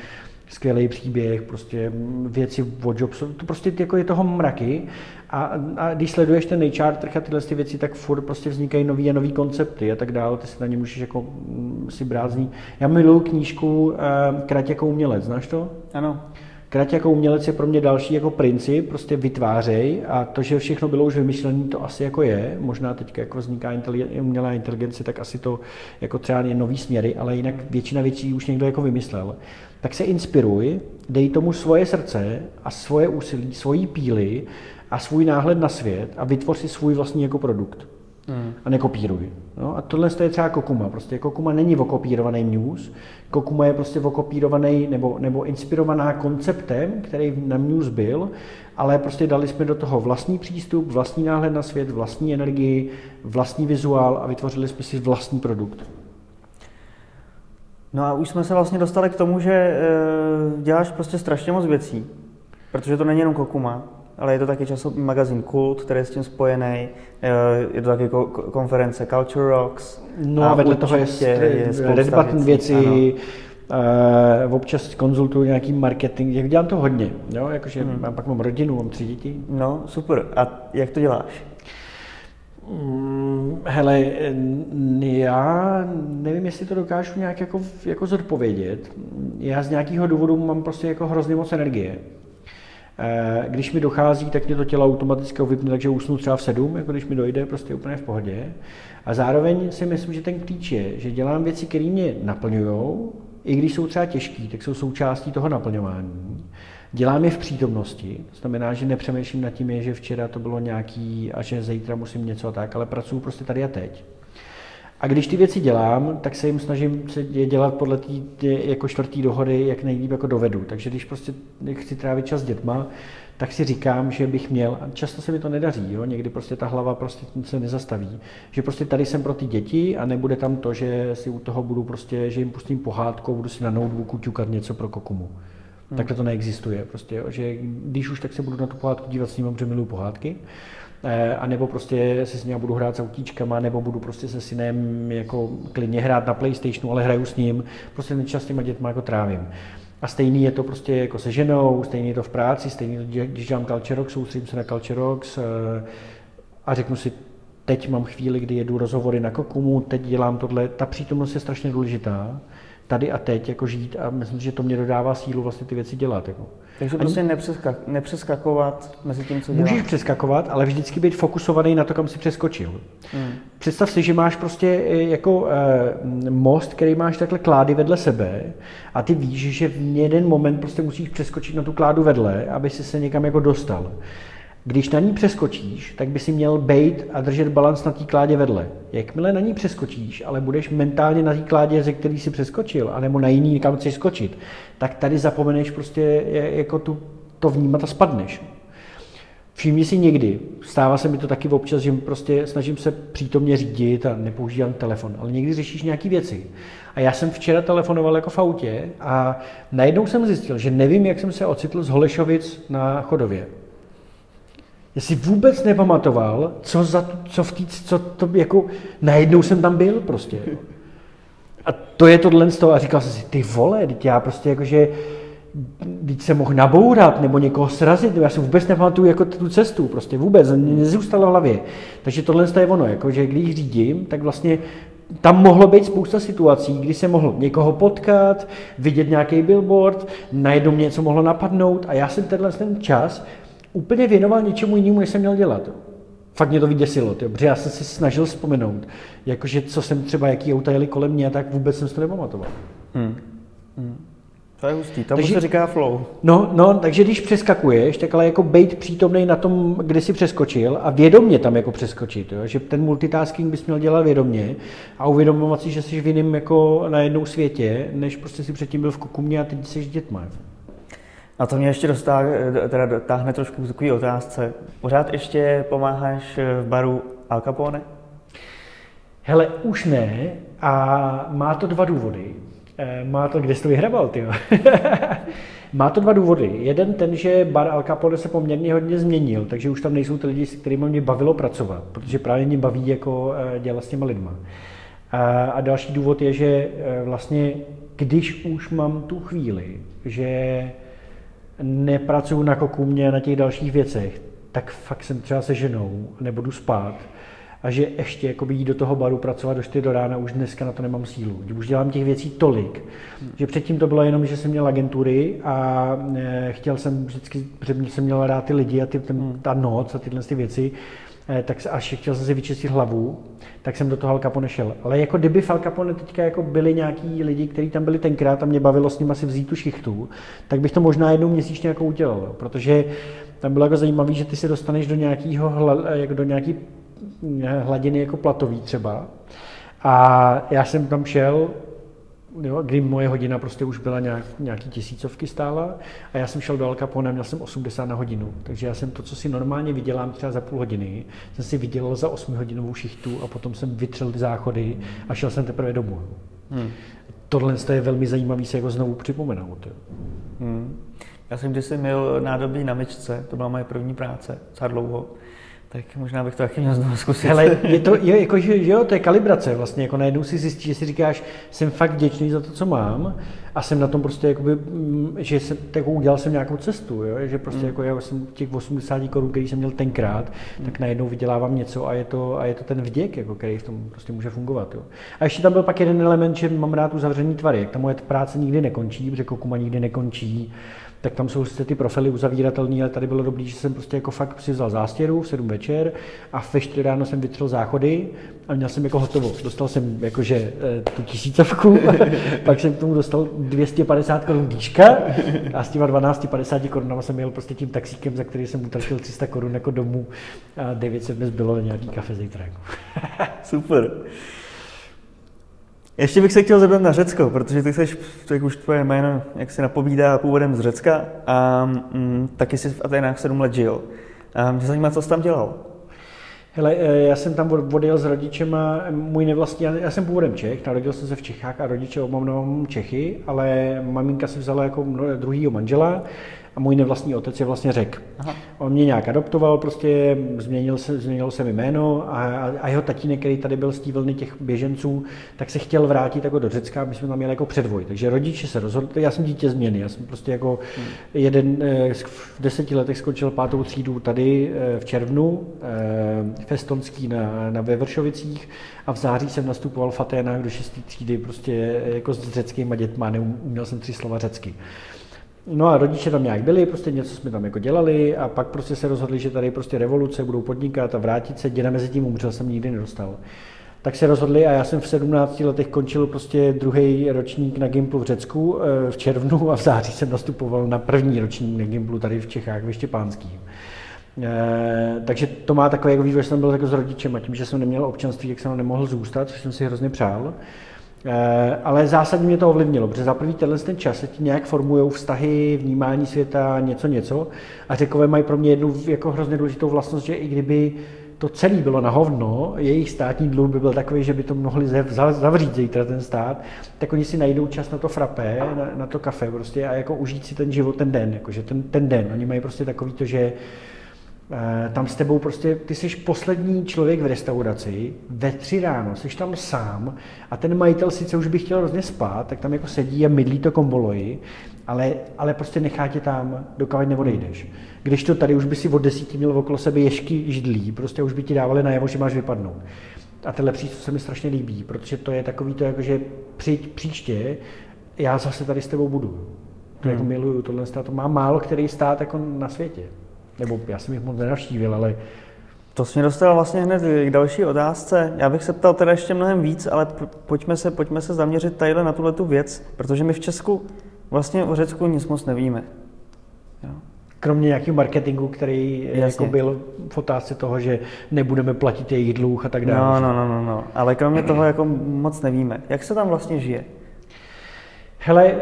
skvělý příběh, prostě věci od Jobsu, to prostě jako je toho mraky a když sleduješ ten HR a tyhle věci, tak furt prostě vznikají nový a nový koncepty a tak dále, ty si na ně můžeš jako si brát z ní. Já miluju knížku Krať jako umělec, znáš to? Ano. Krať jako umělec je pro mě další jako princip, prostě vytvářej a to, že všechno bylo už vymyšlené, to asi jako je, možná teď jako vzniká umělá inteligence, tak asi to jako třeba je nový směry, ale jinak většina věcí už někdo jako vymyslel. Tak se inspiruj, dej tomu svoje srdce a svoje úsilí, svoji píly a svůj náhled na svět a vytvoř si svůj vlastní jako produkt. A nekopíruj. No, a tohle je třeba Kokuma. Prostě Kokuma není okopírovaný news, Kokuma je prostě okopírovaný nebo inspirovaná konceptem, který na news byl, ale prostě dali jsme do toho vlastní přístup, vlastní náhled na svět, vlastní energii, vlastní vizuál a vytvořili jsme si vlastní produkt. No a už jsme se vlastně dostali k tomu, že děláš prostě strašně moc věcí, protože to není jenom Kokuma, ale je to taky časopis magazín Kult, který je s tím spojený, je to taky konference Culture Rocks. No a vedle toho je Redbutton věci, občas konzultuju nějaký marketing, jak dělám to hodně, jo? Jakože pak mám rodinu, mám 3 děti. No super, a jak to děláš? Hele, já nevím, jestli to dokážu nějak jako zodpovědět. Já z nějakého důvodu mám prostě jako hrozně moc energie. Když mi dochází, tak mě to tělo automaticky vypne, takže usnu třeba v 7, jako když mi dojde, prostě úplně v pohodě. A zároveň si myslím, že ten klíč je, že dělám věci, které mě naplňujou, i když jsou třeba těžké, tak jsou součástí toho naplňování. Dělám je v přítomnosti, znamená, že nepřemýšlím nad tím, že včera to bylo nějaký a že zítra musím něco a tak, ale pracuji prostě tady a teď. A když ty věci dělám, tak se jim snažím je dělat podle té jako čtvrtý dohody, jak nejlíp jako dovedu. Takže když prostě chci trávit čas s dětma, tak si říkám, že bych měl, a často se mi to nedaří, jo? Někdy prostě ta hlava prostě se nezastaví, že prostě tady jsem pro ty děti a nebude tam to, že si u toho budu prostě, že jim pustím pohádku, budu si na notebooku ťukat něco pro Kokumu. Takhle to neexistuje prostě, že když už, tak se budu na tu pohádku dívat s ním, protože miluju pohádky. A nebo prostě se s ním budu hrát s autíčkama, nebo budu prostě se synem jako klidně hrát na PlayStationu, ale hraju s ním, prostě ten čas s těma dětma jako trávím. A stejný je to prostě jako se ženou, stejný je to v práci, stejný to, když dělám Culture Rock, soustředím se na Culture Rocks a řeknu si, teď mám chvíli, kdy jedu rozhovory na Kokumu, teď dělám tohle, ta přítomnost je strašně důležitá. Tady a teď jako žít a myslím, že to mě dodává sílu vlastně ty věci dělat. Jako. Takže prostě nepřeskakovat mezi tím, co děláš. Můžeš přeskakovat, ale vždycky být fokusovaný na to, kam jsi přeskočil. Představ si, že máš prostě jako most, který máš takhle klády vedle sebe a ty víš, že v jeden moment prostě musíš přeskočit na tu kládu vedle, aby jsi se někam jako dostal. Když na ní přeskočíš, tak by si měl bejt a držet balans na té kládě vedle. Jakmile na ní přeskočíš, ale budeš mentálně na té kládě, ze který jsi přeskočil, anebo na jiný, kam chceš skočit, tak tady zapomeneš prostě jako to vnímat a spadneš. Všimni si někdy, stává se mi to taky občas, že prostě snažím se přítomně řídit a nepoužívám telefon, ale někdy řešíš nějaké věci. A já jsem včera telefonoval jako v autě a najednou jsem zjistil, že nevím, jak jsem se ocitl z Holešovic na Chodově. Já si vůbec nepamatoval, jako najednou jsem tam byl prostě. Jo. A to je tohle z toho a říkal jsem si, ty vole, teď já prostě jakože, teď se mohl nabourat nebo někoho srazit, nebo já si vůbec nepamatuju jako tu cestu, prostě vůbec, nezůstalo v hlavě. Takže tohle je ono, jakože když řídím, tak vlastně tam mohlo být spousta situací, kdy se mohl někoho potkat, vidět nějaký billboard, najednou mě něco mohlo napadnout a já jsem tenhle ten čas úplně věnoval něčemu jinému, než jsem měl dělat. Fakt mě to vyděsilo, protože já jsem si snažil vzpomenout, jakože co jsem třeba, jaký auta jeli kolem mě, tak vůbec jsem si to nepamatoval. To je hustý, tam se říká flow. No, takže když přeskakuješ, tak ale jako bejt přítomnej na tom, kde jsi přeskočil a vědomně tam jako přeskočit, jo? Že ten multitasking bys měl dělat vědomně a uvědomovat si, že jsi v jiném jako na jednou světě, než prostě si předtím byl v Kokumě a teď jsi dětma. A to mě ještě dotáhne trošku k takové otázce. Pořád ještě pomáháš v baru Al Capone? Hele, už ne a má to dva důvody. Kde jsi to vyhrabal, tyjo? Má to dva důvody. Jeden ten, že bar Al Capone se poměrně hodně změnil, takže už tam nejsou ty lidi, s kterými mě bavilo pracovat, protože právě mě baví jako dělat s těma lidma. A další důvod je, že vlastně, když už mám tu chvíli, že nepracuju na Kokumě na těch dalších věcech, tak fakt jsem třeba se ženou, nebudu spát a že ještě jakoby jít do toho baru pracovat do 4 do rána, už dneska na to nemám sílu. Už dělám těch věcí tolik, že předtím to bylo jenom, že jsem měl agentury a chtěl jsem vždycky, protože jsem měl rád ty lidi a ta noc a tyhle ty věci, tak až chtěl jsem si vyčistit hlavu, tak jsem do toho Al Capone šel. Ale jako kdyby v Al Capone teďka jako byli nějaký lidi, kteří tam byli tenkrát a mě bavilo s nimi si vzít tu šichtu, tak bych to možná jednou měsíčně jako udělal, protože tam bylo jako zajímavé, že ty se dostaneš do nějaký hladiny jako platový třeba. A já jsem tam šel, jo, kdy moje hodina prostě už byla nějaký tisícovky stála a já jsem šel do Al Capone a měl jsem 80 na hodinu. Takže já jsem to, co si normálně vydělám třeba za půl hodiny, jsem si vydělal za 8hodinovou šichtu a potom jsem vytřel ty záchody a šel jsem teprve domů. Tohle je velmi zajímavé se jako znovu připomenout. Já jsem kdysi měl nádobí na myčce, to byla moje první práce, docela dlouho. Tak možná bych to taky měl znovu zkusit. Ale to je kalibrace vlastně, jako najednou si zjistíš, že si říkáš, jsem fakt vděčný za to, co mám a jsem na tom prostě, jakoby, že jsem, tak udělal jsem nějakou cestu, jo? Že prostě jako já jsem těch 80 korun, který jsem měl tenkrát, tak najednou vydělávám něco a je to ten vděk, jako, který v tom prostě může fungovat. Jo? A ještě tam byl pak jeden element, že mám rád uzavřený tvary, ta moje práce nikdy nekončí, protože Kokuma nikdy nekončí. tak tam jsou sice ty profily uzavíratelné, ale tady bylo dobré, že jsem prostě jako fakt si vzal zástěru v 7 večer a ve 4 ráno jsem vytřel záchody a měl jsem jako hotovo. Dostal jsem jakože tu 1000, pak jsem k tomu dostal 250 korun dýčka a s těma 1250 korunama jsem jel prostě tím taxíkem, za který jsem utratil 300 korun jako domů a 900 dnes bylo nějaký kafe zítra. Super. Ještě bych se chtěl zeptat na Řecko, protože ty jsi, tak už tvoje jméno, jak se napovídá, původem z Řecka a taky jsi v Aténách 7 let žil. Mě zajímá, co jsi tam dělal? Hele, já jsem tam odjel s rodičema, můj nevlastní, já jsem původem Čech, narodil jsem se v Čechách a rodiče mám Čechy, ale maminka si vzala jako druhýho manžela a můj nevlastní otec je vlastně Řek. Aha. On mě nějak adoptoval, prostě změnilo se mi jméno a jeho tatínek, který tady byl z té vlny těch běženců, tak se chtěl vrátit jako do Řecka, my jsme tam měli jako předvoj. Takže rodiče se rozhodli, já jsem dítě změny, já jsem prostě jako v 10 letech skončil 5. třídu tady v červnu, v estonský na Vevršovicích a v září jsem nastupoval v Aténách do 6. třídy prostě jako s řeckýma dětma, neuměl jsem 3 slova řecky. No a rodiče tam nějak byli, prostě něco jsme tam jako dělali a pak prostě se rozhodli, že tady prostě revoluce, budou podnikat a vrátit se, děda mezi tím umřel, jsem nikdy nedostal. Tak se rozhodli a já jsem v 17 letech končil prostě 2. ročník na Gimplu v Řecku v červnu a v září jsem nastupoval na 1. ročník na Gimplu tady v Čechách ve Štěpánským. Takže to má takový jako vývoj, že jsem byl jako s rodičem a tím, že jsem neměl občanství, tak jsem nemohl zůstat, což jsem si hrozně přál. Ale zásadně mě to ovlivnilo, protože za prvý tenhle ten čas se ti nějak formujou vztahy, vnímání světa, něco a Řekové mají pro mě jednu jako hrozně důležitou vlastnost, že i kdyby to celé bylo na hovno, jejich státní dluh by byl takový, že by to mohli zavřít zítra ten stát, tak oni si najdou čas na to frappé, na to kafe prostě a jako užít si ten život, ten den, jakože ten den, oni mají prostě takový to, že tam s tebou prostě, ty jsi poslední člověk v restauraci, ve 3 ráno, jsi tam sám a ten majitel sice už by chtěl hrozně spát, tak tam jako sedí a mydlí to komboloji, ale prostě nechá tě tam, dokud neodejdeš. Když to tady už by si od 10 měl okolo sebe ježky židlí, prostě už by ti dávali najevo, že máš vypadnout. A tenhle přístup se mi strašně líbí, protože to je takový to jako, že přijď příště, já zase tady s tebou budu. To jako miluju, tohle stát, to má málo který stát jako na světě. Nebo já jsem jich moc nenavštívil, ale... To jsi mě dostal vlastně hned k další otázce. Já bych se ptal teda ještě mnohem víc, ale pojďme se zaměřit tadyhle na tuhletu věc, protože my v Česku vlastně o Řecku nic moc nevíme. Jo. Kromě nějakého marketingu, který jako byl v otázce toho, že nebudeme platit jejich dluh a tak dále. No, ale kromě toho jako moc nevíme. Jak se tam vlastně žije? Hele,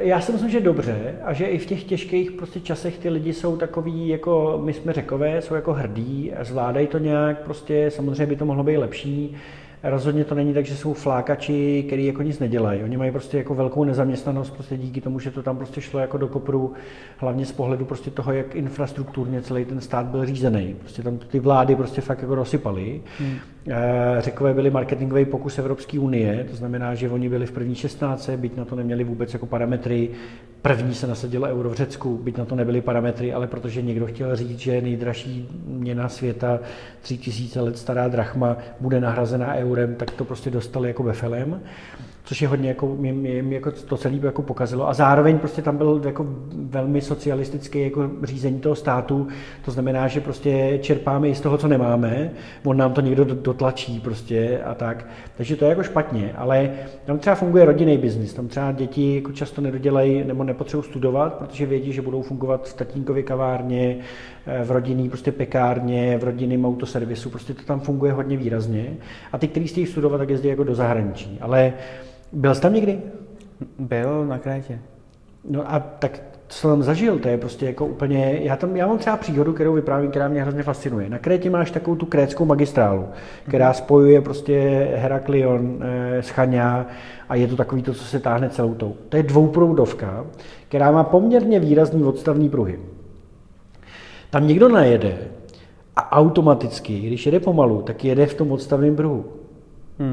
já si myslím, že dobře a že i v těch těžkých prostě časech ty lidi jsou takový, jako my jsme Řekové, jsou jako hrdí, zvládají to nějak, prostě samozřejmě by to mohlo být lepší. Rozhodně to není tak, že jsou flákači, který jako nic nedělají. Oni mají prostě jako velkou nezaměstnanost prostě díky tomu, že to tam prostě šlo jako do kopru, hlavně z pohledu prostě toho, jak infrastrukturně celý ten stát byl řízený. Prostě tam ty vlády prostě fakt jako rozsypaly. Řekové byli marketingový pokus Evropské unie, to znamená, že oni byli v první 16, byť na to neměli vůbec jako parametry. První se nasadilo euro v Řecku, byť na to nebyly parametry, ale protože někdo chtěl říct, že nejdražší měna světa, 3000 let stará drachma, bude nahrazena eurem, tak to prostě dostali jako befelem, což je hodně jako, jim jako to celé jako pokazilo. A zároveň prostě tam byl jako velmi socialistický jako řízení toho státu, to znamená, že prostě čerpáme i z toho, co nemáme, on nám to někdo dotlačí prostě a tak. Takže to je jako špatně, ale tam třeba funguje rodinný biznis, tam třeba děti jako často nedodělají nebo nepotřebují studovat, protože vědí, že budou fungovat v tatínkově kavárně, v rodinný prostě pekárně, v rodinném autoservisu, prostě to tam funguje hodně výrazně. A ty, kteří chtějí studovat, tak jezdí jako do zahraničí, ale byl jsi tam někdy? Byl, na Krétě. No a tak co jsem zažil, to je prostě jako úplně, já mám třeba příhodu, kterou vyprávím, která mě hrozně fascinuje. Na Krétě máš takovou tu krétskou magistrálu, která spojuje prostě Heraklion, Schanja a je to takový to, co se táhne celou tou. To je dvouproudovka, která má poměrně výrazný odstavný pruhy. Tam někdo najede a automaticky, když jede pomalu, tak jede v tom odstavném pruhu.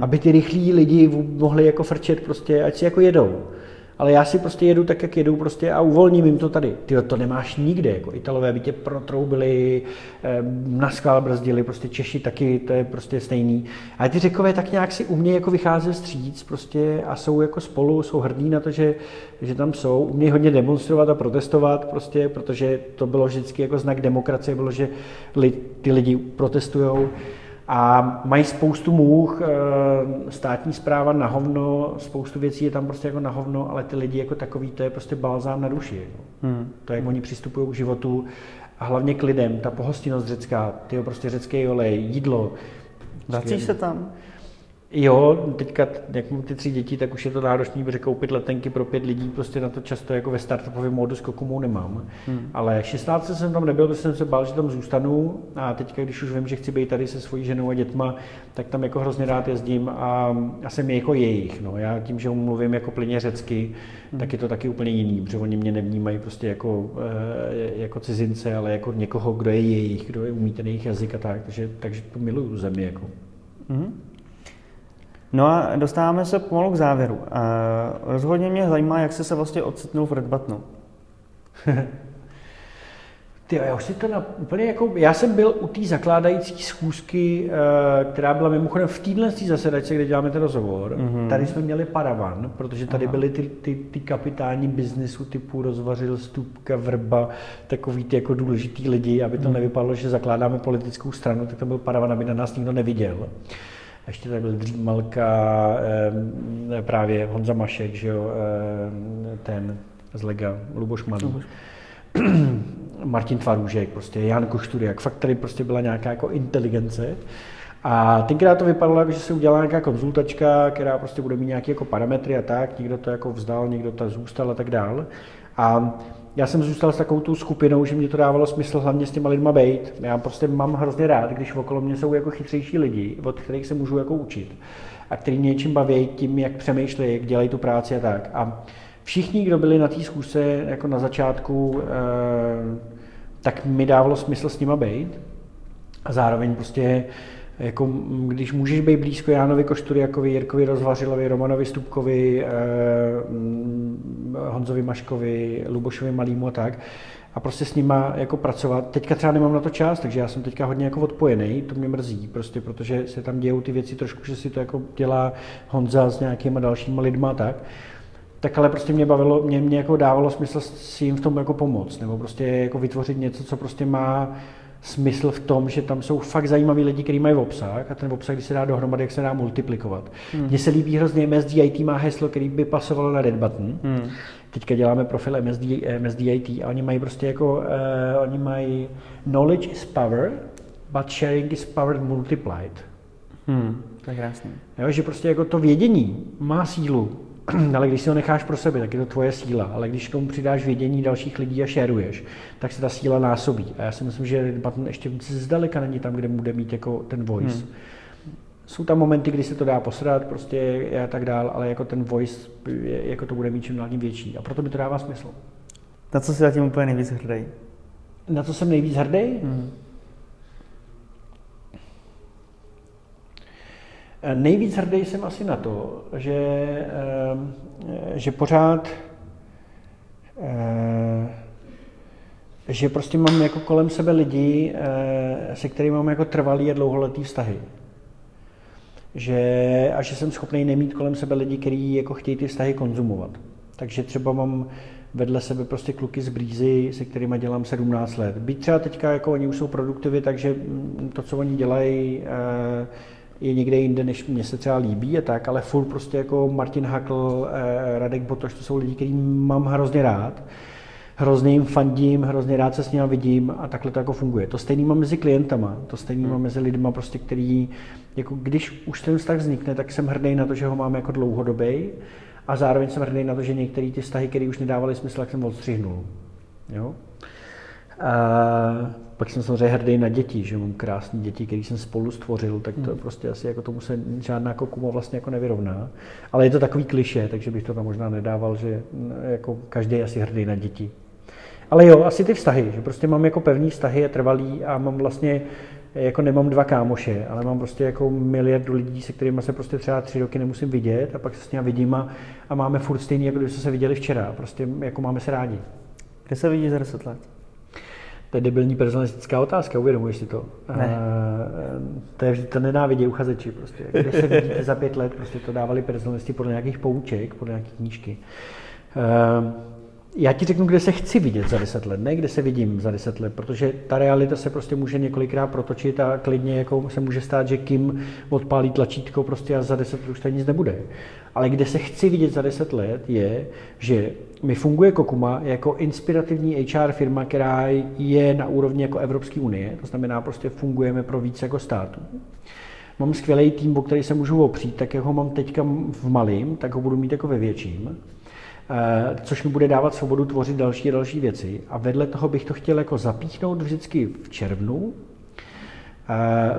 Aby ty rychlí lidi mohli jako frčet prostě, ať si jako jedou. ale já si prostě jedu tak, jak jedu prostě a uvolním jim to tady. Ty to nemáš nikde, jako Italové by tě protroubili, naskvál brzdili, prostě Češi taky, to je prostě stejný. A ty Řekové tak nějak si umějí jako vycházet vstříc prostě a jsou jako spolu, jsou hrdí na to, že tam jsou, umějí hodně demonstrovat a protestovat prostě, protože to bylo vždycky jako znak demokracie, bylo, že ty lidi protestujou. A mají spoustu můh, státní správa na hovno, spoustu věcí je tam prostě jako na hovno, ale ty lidi jako takový, to je prostě balzám na duši. To, jak oni přistupují k životu a hlavně k lidem, ta pohostinnost řecká, tyjo, prostě řecký olej, jídlo. Vracíš se tam? Jo, teďka, jak mám ty 3 děti, tak už je to náročný, protože koupit letenky pro 5 lidí, prostě na to často jako ve startupovém módu s Kokumou nemám. Ale 16 jsem tam nebyl, protože jsem se bál, že tam zůstanu a teďka, když už vím, že chci být tady se svojí ženou a dětma, tak tam jako hrozně rád jezdím a jsem jako jejich. No. Já tím, že mluvím jako plně řecky, tak je to taky úplně jiný, protože oni mě nevnímají prostě jako cizince, ale jako někoho, kdo je jejich, kdo je umí ten jejich jazyk a tak, takže to miluju zemi jako. No a dostáváme se pomalu k závěru. Rozhodně mě zajímá, jak jsi se vlastně ocitnul v Red Buttonu. Tyjo, já už si to úplně jako... Já jsem byl u té zakládající schůzky, která byla mimochodem v téhle zasedačce, kde děláme ten rozhovor. Tady jsme měli paravan, protože tady byly ty kapitáni biznesu typu Rozvařil, Stupka, Vrba, takový ty jako důležitý lidi, aby to nevypadlo, že zakládáme politickou stranu, tak to byl paravan, aby na nás nikdo neviděl. Ještě tady byl Dřím Malka, právě Honza Mašek, že jo, ten z Lega, Luboš Malý, Martin Tvarůžek, prostě Jan Košturiak, fakt tady prostě byla nějaká jako inteligence. A tenkrát to vypadalo jako, že se udělala nějaká konzultačka, která prostě bude mít nějaké jako parametry a tak, někdo to jako vzdal, někdo to zůstal a tak dál. A já jsem zůstal s takovou tu skupinou, že mě to dávalo smysl hlavně s těma lidma bejt. Já prostě mám hrozně rád, když okolo mě jsou jako chytřejší lidi, od kterých se můžu jako učit a který mě něčím baví tím, jak přemýšlejí, jak dělají tu práci a tak. A všichni, kdo byli na té schůzce jako na začátku, tak mi dávalo smysl s nima bejt. A zároveň prostě jako, když můžeš být blízko Jánovi Košturiakovi, Jirkovi Rozvařilovi, Romanovi Stupkovi, Honzovi Maškovi, Lubošovi Malýmu a tak, a prostě s nima jako pracovat. Teďka třeba nemám na to čas, takže já jsem teďka hodně jako odpojený, to mě mrzí prostě, protože se tam dějou ty věci trošku, že si to jako dělá Honza s nějakýma dalšíma lidma a tak. Tak ale prostě mě bavilo, mě jako dávalo smysl si jim v tom jako pomoct, nebo prostě jako vytvořit něco, co prostě má smysl v tom, že tam jsou fakt zajímaví lidi, kteří mají obsah a ten obsah, když se dá dohromady, jak se dá multiplikovat. Mně se líbí hrozně, MSDIT má heslo, který by pasovalo na Red Button. Teďka děláme profil MSDIT a oni mají prostě jako, oni mají knowledge is power, but sharing is power multiplied. To je krásný. Jo, že prostě jako to vědění má sílu, ale když si ho necháš pro sebe, tak je to tvoje síla, ale když k tomu přidáš vědění dalších lidí a šeruješ, tak se ta síla násobí. A já si myslím, že Red Button ještě zdaleka není tam, kde bude mít jako ten voice. Jsou tam momenty, kdy se to dá posrat prostě a tak dál, ale jako ten voice, jako to bude mít čím dál tím větší. A proto mi to dává smysl. Na co jsi zatím úplně nejvíc hrdý? Na co jsem nejvíc hrdý? Nejvíc hrdý jsem asi na to, že pořád, že prostě mám jako kolem sebe lidi, se kterými mám jako trvalý a dlouholetý vztahy. A že jsem schopný nemít kolem sebe lidi, kteří jako chtějí ty vztahy konzumovat. Takže třeba mám vedle sebe prostě kluky z Brízy, se kterými dělám 17 let. Byť třeba teďka jako oni už jsou produktivní, takže to, co oni dělají, je někde jinde, než mě se třeba líbí a tak, ale furt prostě jako Martin Hakl, Radek Botoš, to jsou lidi, který mám hrozně rád. Hrozně jim fandím, hrozně rád se s nimi vidím a takhle to jako funguje. To stejný mám mezi klientama, to stejný mám mezi lidma prostě, který, jako když už ten vztah vznikne, tak jsem hrdý na to, že ho mám jako dlouhodobý a zároveň jsem hrdý na to, že některé ty vztahy, které už nedávaly smysl, tak jsem odstřihnul. Jo? Pak jsem samozřejmě hrdý na děti, že mám krásné děti, které jsem spolu stvořil, tak to prostě asi jako tomu se žádná Kokuma vlastně jako nevyrovná. Ale je to takový klišé, takže bych to tam možná nedával, že jako každý je asi hrdý na děti. Ale jo, asi ty vztahy, že prostě mám jako pevný vztahy a trvalý a mám vlastně jako nemám dva kámoše, ale mám prostě jako miliardu lidí, se kterými se prostě třeba 3 roky nemusím vidět a pak se s nimi vidím a máme furt stejný, jako když jsme se viděli včera. Prostě jako máme se rádi. Kde se vidí za 10 let? To je debilní personalistická otázka, uvědomuješ si to? Ne. To je vždy, to nenávidí uchazeči prostě. Kde se vidíte za 5 let, prostě to dávali personalisti podle nějakých pouček, podle nějakých knížky. Já ti řeknu, kde se chci vidět za 10 let, ne kde se vidím za 10 let, protože ta realita se prostě může několikrát protočit a klidně jako se může stát, že Kim odpálí tlačítko prostě a za 10 let už tady nic nebude. Ale kde se chci vidět za 10 let je, že mi funguje Kokuma jako inspirativní HR firma, která je na úrovni jako Evropské unie, to znamená prostě fungujeme pro víc jako států. Mám skvělý tým, o který se můžu opřít, tak jak ho mám teďka v malým, tak ho budu mít jako ve větším. Což mi bude dávat svobodu tvořit další a další věci. A vedle toho bych to chtěl jako zapíchnout vždycky v červnu,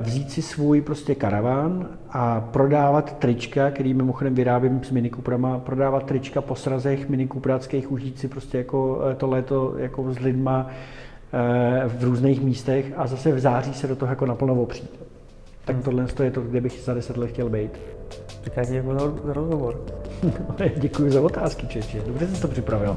vzít si svůj prostě karaván a prodávat trička, který mimochodem vyrábím s minikuprama, prodávat trička po srazech minikuprackých, užít si prostě jako to léto jako s lidma v různých místech a zase v září se do toho jako naplno opřít. Tak tohle je to, kde bych za 10 let chtěl být. Tak já děkuji za rozhovor. Děkuji za otázky, Čeče. Dobře jsi to připravil.